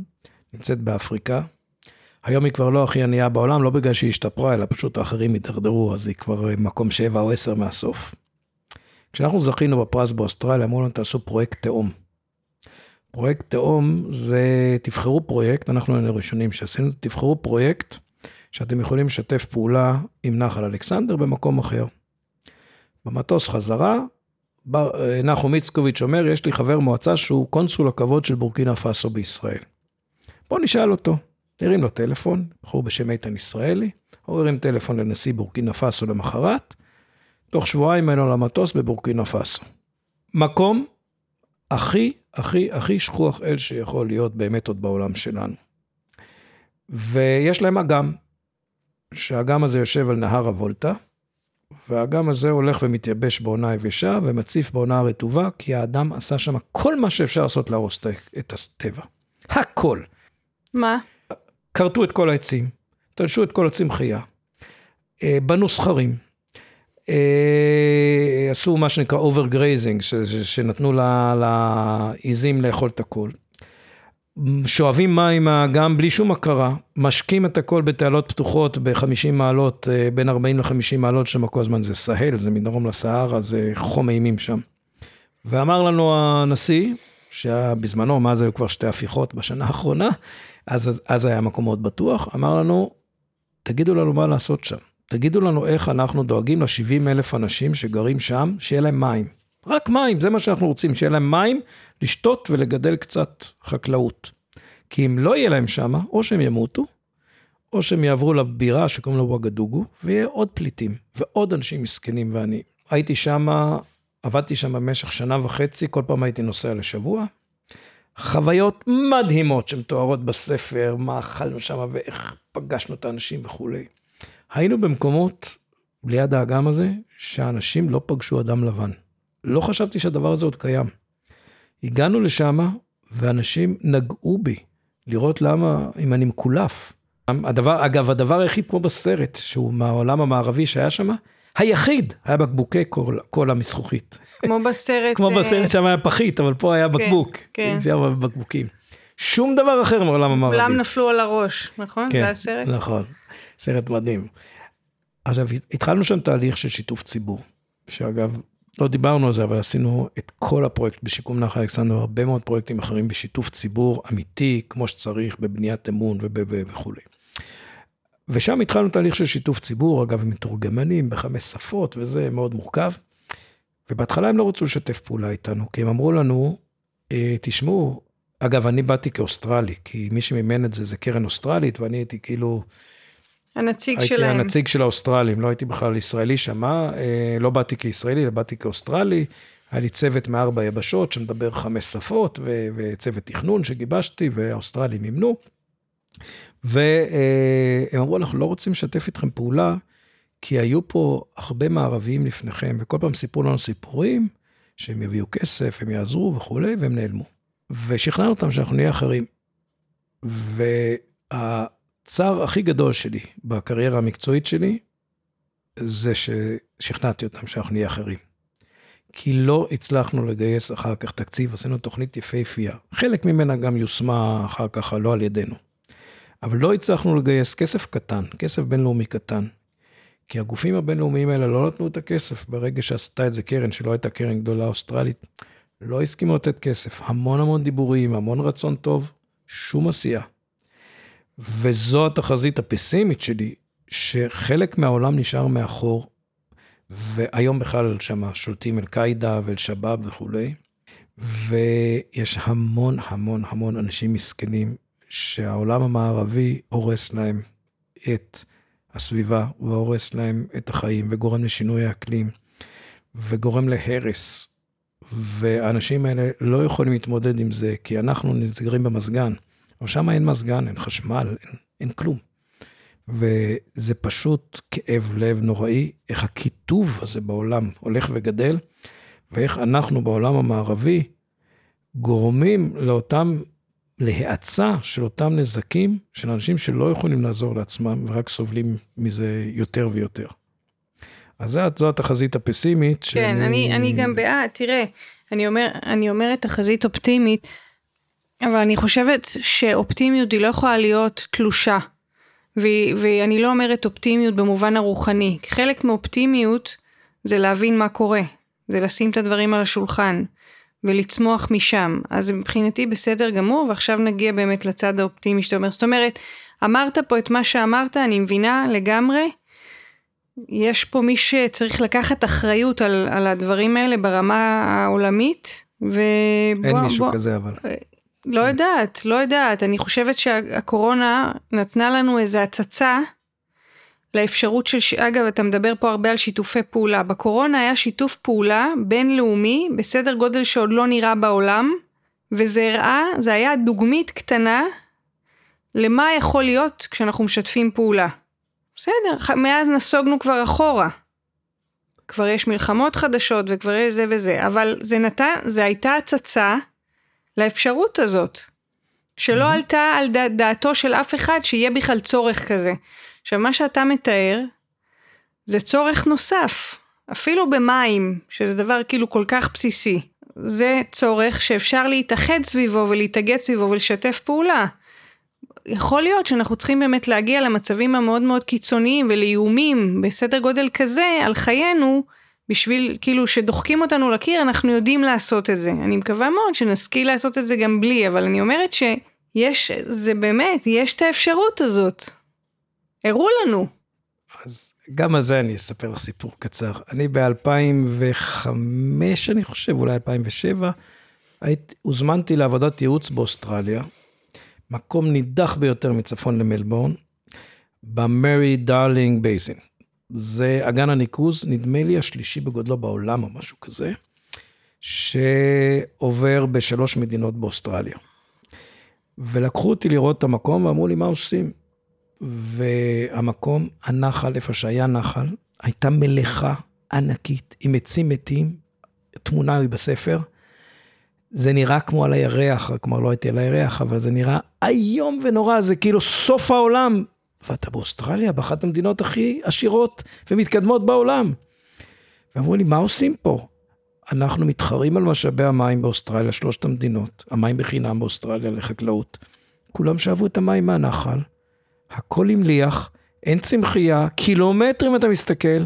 נמצאת באפריקה, היום היא כבר לא הכי ענייה בעולם, לא בגלל שהיא השתפרה, אלא פשוט האחרים התדרדרו, אז היא כבר מקום 7 או 10 מהסוף. כשאנחנו זכינו בפרס באוסטרליה, אמרו לנו, תעשו פרויקט תאום. פרויקט תאום זה, תבחרו פרויקט, אנחנו היינו ראשונים שעשינו, תבחרו פרויקט, שאתם יכולים לשתף פעולה עם נחל אלכסנדר במקום אחר. במטוס חזרה, נחו מיצקוביץ' אומר, יש לי חבר מועצה שהוא קונסול הכבוד של בורקינה פאסו בישראל. בוא נשאל אותו, נראים לו טלפון, בחור בשם איתן ישראלי, הורים טלפון לנשיא בורקינה פאסו למחרת, תוך שבועיים היינו למטוס בבורקינה פאסו. מקום הכי, הכי, הכי שכוח אל שיכול להיות באמת עוד בעולם שלנו. ויש להם אגם, שהאגם הזה יושב על נהר הוולטה, והאגם הזה הולך ומתייבש בעונה יבשה, ומציף בעונה הרטובה, כי האדם עשה שם כל מה שאפשר לעשות להרוס את הטבע. הכל. מה? קרטו את כל העצים, תלשו את כל עצים חיה, בנו סחרים, עשו מה שנקרא overgrazing, שנתנו לעיזים לאכול את הכל. שואבים מים גם בלי שום הכרה, משקים את הכל בתעלות פתוחות ב-50 מעלות, בין 40 ל-50 מעלות, שם כל הזמן זה סהל, זה מדרום לסהרה, זה חום אימים שם. ואמר לנו הנשיא, שבזמנו, מאז היו כבר 2 הפיכות בשנה האחרונה, אז היה מקום מאוד בטוח, אמר לנו, תגידו לנו מה לעשות שם, תגידו לנו איך אנחנו דואגים ל-70,000 אנשים שגרים שם, שיהיה להם מים. רק מים, זה מה שאנחנו רוצים, שיהיה להם מים, לשתות ולגדל קצת חקלאות. כי אם לא יהיה להם שמה, או שהם ימותו, או שהם יעברו לבירה שקוראים לו וגדוגו, ויהיה עוד פליטים, ועוד אנשים מסכנים, ואני הייתי שמה, עבדתי שמה במשך 1.5 שנה, כל פעם הייתי נוסע לשבוע, חוויות מדהימות שמתוארות בספר, מה אכלנו שמה, ואיך פגשנו את האנשים וכו'. היינו במקומות, ליד האגם הזה, שהאנשים לא פגשו אדם לבן. לא חשבתי שהדבר הזה עוד קיים. הגענו לשם, ואנשים נגעו בי, לראות למה, אם אני מקולף. אגב, הדבר היחיד כמו בסרט, שהוא מהעולם המערבי שהיה שם, היחיד היה בקבוקי קולה מזכוכית. כמו בסרט. כמו בסרט שם היה פחית, אבל פה היה בקבוק. כן. היה בקבוקים. שום דבר אחר מהעולם המערבי. כולם נפלו על הראש, נכון? כן, זה הסרט? נכון. סרט מדהים. עכשיו, התחלנו שם תהליך של שיתוף ציבור, שאגב, לא דיברנו על זה, אבל עשינו את כל הפרויקט בשיקום נחל אלכסנדר, הרבה מאוד פרויקטים אחרים בשיתוף ציבור אמיתי, כמו שצריך, בבניית אמון וכו'. ושם התחלנו תהליך של שיתוף ציבור, אגב, מתורגמנים ב5 שפות, וזה מאוד מורכב. ובהתחלה הם לא רצו לשתף פעולה איתנו, כי הם אמרו לנו, תשמעו, אגב, אני באתי כאוסטרלי, כי מי שמימן את זה, זה קרן אוסטרלית, ואני הייתי כאילו... הנציג של האוסטרלים, לא הייתי בכלל ישראלי שמה, לא באתי כישראלי, באתי כאוסטרלי, היה לי צוות מ4 יבשות, שמדבר 5 שפות, וצוות תכנון שגיבשתי, והאוסטרלים ימנו, והם אמרו, אנחנו לא רוצים לשתף איתכם פעולה, כי היו פה הרבה מערביים לפניכם, וכל פעם סיפרו לנו סיפורים, שהם יביאו כסף, הם יעזרו וכו', והם נעלמו. ושכנענו אותם שאנחנו נהיה אחרים. הצער הכי גדול שלי בקריירה המקצועית שלי, זה ששכנעתי אותם שאנחנו נהיה אחרים. כי לא הצלחנו לגייס אחר כך תקציב, עשינו תוכנית יפהפייה, חלק ממנה גם יושמה אחר כך, לא על ידינו, אבל לא הצלחנו לגייס כסף קטן, כסף בינלאומי קטן, כי הגופים הבינלאומיים האלה לא נתנו את הכסף, ברגע שעשתה את זה קרן, שלא הייתה קרן גדולה אוסטרלית, לא הסכימו לתת כסף, המון המון דיבורים, המון רצון טוב, שום עשייה. וזו התחזית הפסימית שלי, שחלק מהעולם נשאר מאחור, והיום בכלל שמה שולטים אל קאידה ואל שבאב וכו'. ויש המון המון המון אנשים מסכנים, שהעולם המערבי הורס להם את הסביבה, והורס להם את החיים, וגורם לשינוי האקלים, וגורם להרס. והאנשים האלה לא יכולים להתמודד עם זה, כי אנחנו נסגרים במסגן, אבל שם אין מסגן, אין חשמל, אין כלום. וזה פשוט כאב לב נוראי, איך הכיתוב הזה בעולם הולך וגדל, ואיך אנחנו בעולם המערבי גורמים לאותם, להאצה של אותם נזקים, של אנשים שלא יכולים לעזור לעצמם, ורק סובלים מזה יותר ויותר. אז זו התחזית הפסימית. כן, אני גם בעד, תראה, אני אומרת תחזית אופטימית, אבל אני חושבת שאופטימיות היא לא יכולה להיות תלושה, ואני לא אומרת אופטימיות במובן הרוחני, חלק מאופטימיות זה להבין מה קורה, זה לשים את הדברים על השולחן, ולצמוח משם, אז מבחינתי בסדר גמור, ועכשיו נגיע באמת לצד האופטימי, זאת אומרת, אמרת פה את מה שאמרת, אני מבינה לגמרי, יש פה מי שצריך לקחת אחריות על הדברים האלה ברמה העולמית, אין מישהו כזה אבל. לא יודעת, לא יודעת, אני חושבת שהקורונה נתנה לנו איזו הצצה, לאפשרות של, אגב, אתה מדבר פה הרבה על שיתופי פעולה, בקורונה היה שיתוף פעולה בינלאומי, בסדר גודל שעוד לא נראה בעולם, וזה הראה, זה היה דוגמית קטנה, למה יכול להיות כשאנחנו משתפים פעולה. בסדר, מאז נסוגנו כבר אחורה, כבר יש מלחמות חדשות, וכבר יש זה וזה, אבל זה הייתה הצצה לאפשרות הזאת, שלא עלתה על דעתו של אף אחד, שיהיה בכלל צורך כזה. עכשיו, מה שאתה מתאר, זה צורך נוסף, אפילו במים, שזה דבר כאילו כל כך בסיסי, זה צורך שאפשר להתאחד סביבו, ולהתאגד סביבו, ולשתף פעולה. יכול להיות שאנחנו צריכים באמת להגיע למצבים המאוד מאוד קיצוניים, ולאיומים בסדר גודל כזה, על חיינו, בשביל כאילו שדוחקים אותנו לקיר, אנחנו יודעים לעשות את זה. אני מקווה מאוד שנשכיל לעשות את זה גם בלי, אבל אני אומרת שיש, זה באמת, יש את האפשרות הזאת. הראו לנו. אז גם על זה אני אספר לך סיפור קצר. אני ב-2005, אני חושב, אולי 2007, הוזמנתי לעבודת ייעוץ באוסטרליה, מקום נידח ביותר מצפון למלבורן, במרי דרלינג בייזין. זה אגן הניקוז, נדמה לי השלישי בגודלו בעולם או משהו כזה, שעובר בשלוש מדינות באוסטרליה. ולקחו אותי לראות את המקום ואמרו לי מה עושים. והמקום, הנחל, איפה שהיה נחל, הייתה מלאכה ענקית, עם עצים מתים, תמונה היא בספר, זה נראה כמו על הירח, כלומר לא הייתי על הירח, אבל זה נראה איום ונורא, זה כאילו סוף העולם, ואתה באוסטרליה, באחת המדינות הכי עשירות ומתקדמות בעולם. ואמרו לי, מה עושים פה? אנחנו מתחרים על משאבי המים באוסטרליה, שלושת המדינות, המים בחינם באוסטרליה לחקלאות, כולם שאבו את המים מהנחל, הכל המליח, אין צמחייה, קילומטרים אתה מסתכל,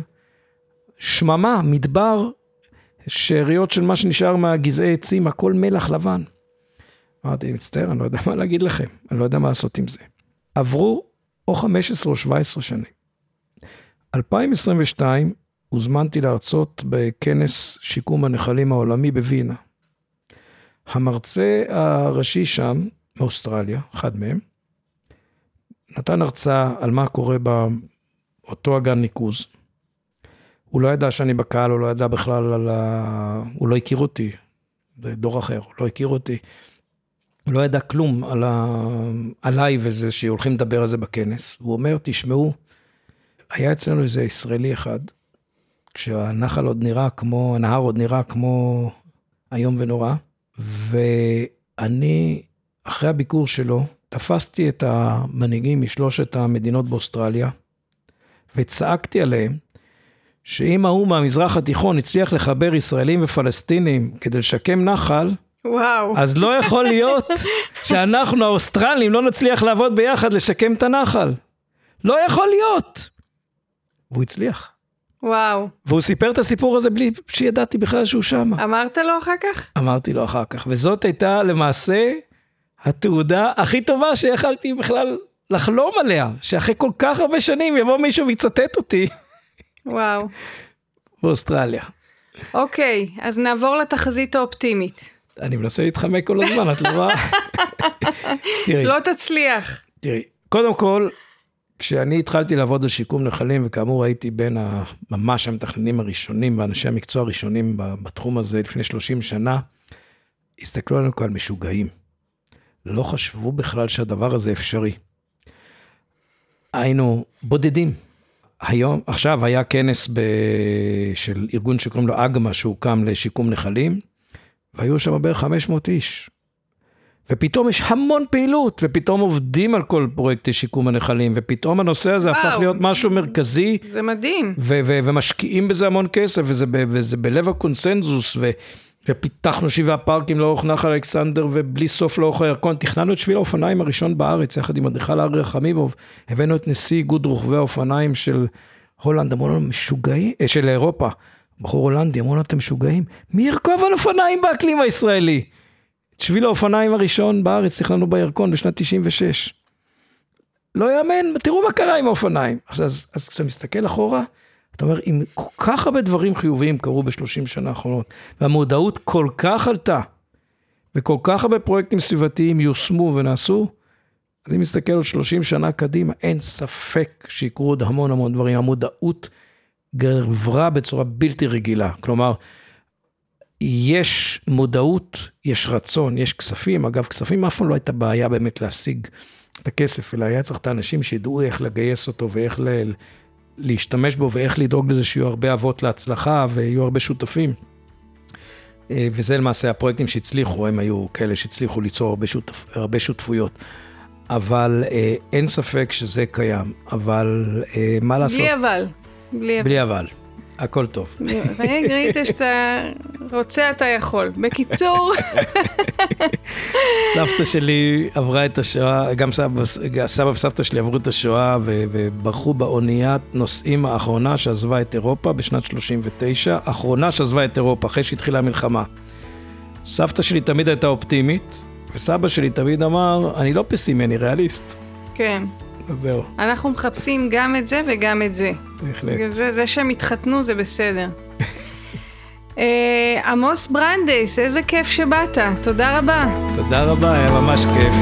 שממה, מדבר, שאריות של מה שנשאר מהגזעי עצים, הכל מלח לבן. אמרתי, מצטער, אני לא יודע מה להגיד לכם, אני לא יודע מה לעשות עם זה. עברו או 15 או 17 שנים. 2022 הוזמנתי להרצות בכנס שיקום הנחלים העולמי בווינה. המרצה הראשי שם, מאוסטרליה, אחד מהם, נתן הרצאה על מה קורה באותו אגן ניקוז. הוא לא ידע שאני בקהל, הוא לא ידע בכלל על הוא לא הכיר אותי, זה דור אחר, הוא לא הכיר אותי. הוא לא ידע כלום על עליי וזה שהולכים לדבר על זה בכנס. הוא אומר, תשמעו, היה אצלנו איזה ישראלי אחד, כשהנחל עוד נראה כמו, הנהר עוד נראה כמו היום ונורא, ואני, אחרי הביקור שלו, תפסתי את המנהיגים משלושת המדינות באוסטרליה, וצעקתי עליהם, שאם האום מהמזרח התיכון הצליח לחבר ישראלים ופלסטינים כדי לשקם נחל, וואו. אז לא יכול להיות שאנחנו האוסטרלים לא נצליח לעבוד ביחד לשקם את הנחל. לא יכול להיות. והוא הצליח. וואו. והוא סיפר את הסיפור הזה בלי שידעתי בכלל שהוא שם. אמרת לו אחר כך? אמרתי לו אחר כך. וזאת הייתה למעשה התעודה הכי טובה שיכלתי בכלל לחלום עליה, שאחרי כל כך הרבה שנים יבוא מישהו ויצטט אותי. וואו. באוסטרליה. אוקיי, אז נעבור לתחזית האופטימית. אני מנסה להתחמק כל הזמן, את לא רואה? תראי. לא תצליח. תראי, קודם כל, כשאני התחלתי לעבוד על שיקום נחלים, וכאמור הייתי בין ממש המתכננים הראשונים, ואנשי המקצוע הראשונים בתחום הזה, לפני 30 שנה, הסתכלו עלינו כאן משוגעים. לא חשבו בכלל שהדבר הזה אפשרי. היינו בודדים. היום, עכשיו היה כנס של ארגון שקוראים לו אגמה, שהוקם לשיקום נחלים, והיו שם בערך 500 איש. ופתאום יש המון פעילות, ופתאום עובדים על כל פרויקטי שיקום הנחלים, ופתאום הנושא הזה הפך להיות משהו מרכזי. זה מדהים. ומשקיעים בזה המון כסף, וזה בלב הקונסנזוס, ופיתחנו 7 פארקים לאורך נחל אלכסנדר, ובלי סוף לאורך הירקון, תכננו את שביל האופניים הראשון בארץ, יחד עם אדריכל אריה חמימוב, הבאנו את נשיא איגוד רוכבי האופניים של הולנד, המון משוגעים, של אירופה, בחור הולנדי, המון אתם משוגעים, מי ירכוב על אופניים באקלים הישראלי? את שביל האופניים הראשון בארץ, תכננו בירקון בשנת 96. לא יאמן, תראו מה קרה עם האופניים. אז כשאתה מסתכל אחורה, אתה אומר, אם כל כך הרבה דברים חיוביים קרו ב-30 שנה האחרונות, והמודעות כל כך עלתה, וכל כך הרבה פרויקטים סביבתיים יושמו ונעשו, אז אם מסתכל עוד 30 שנה קדימה, אין ספק שיקרו עוד המון המון דברים. המודעות גברה בצורה בלתי רגילה. כלומר, יש מודעות, יש רצון, יש כספים. אגב, כספים אף פעם לא הייתה בעיה באמת להשיג את הכסף, אלא היה צריך את האנשים שידעו איך לגייס אותו ואיך להשתמש בו, ואיך לדאוג לזה שיהיו הרבה אבות להצלחה, ויהיו הרבה שותפים. וזה למעשה הפרויקטים שהצליחו, הם היו כאלה שהצליחו ליצור הרבה שותפויות. אבל אין ספק שזה קיים, אבל מה לעשות? בלי אבל. הכל טוב. רגע, ראית שאתה רוצה, אתה יכול. בקיצור. סבתא שלי עברה את השואה, גם סבא וסבתא שלי עברו את השואה, וברחו באוניית נוסעים האחרונה שעזבה את אירופה בשנת 39, האחרונה שעזבה את אירופה, אחרי שהתחילה המלחמה. סבתא שלי תמיד הייתה אופטימית, וסבא שלי תמיד אמר, אני לא פסימי, אני ריאליסט. כן. זהו. אנחנו מחפשים גם את זה וגם את זה. בגלל זה שהם התחתנו זה בסדר. עמוס ברנדייס, איזה כיף שבאת. תודה רבה. תודה רבה, היה ממש כיף.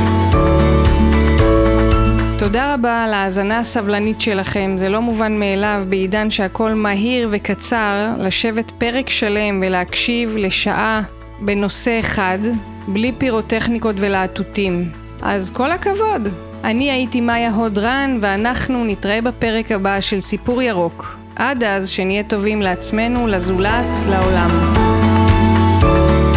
תודה רבה על ההאזנה הסבלנית שלכם. זה לא מובן מאליו בעידן שהכל מהיר וקצר, לשבת פרק שלם ולהקשיב לשעה בנושא אחד, בלי פירוטכניקות ולהטוטים. אז כל הכבוד. אני הייתי מאיה הודרן, ואנחנו נתראה בפרק הבא של סיפור ירוק. עד אז שנהיה טובים לעצמנו, לזולת, לעולם.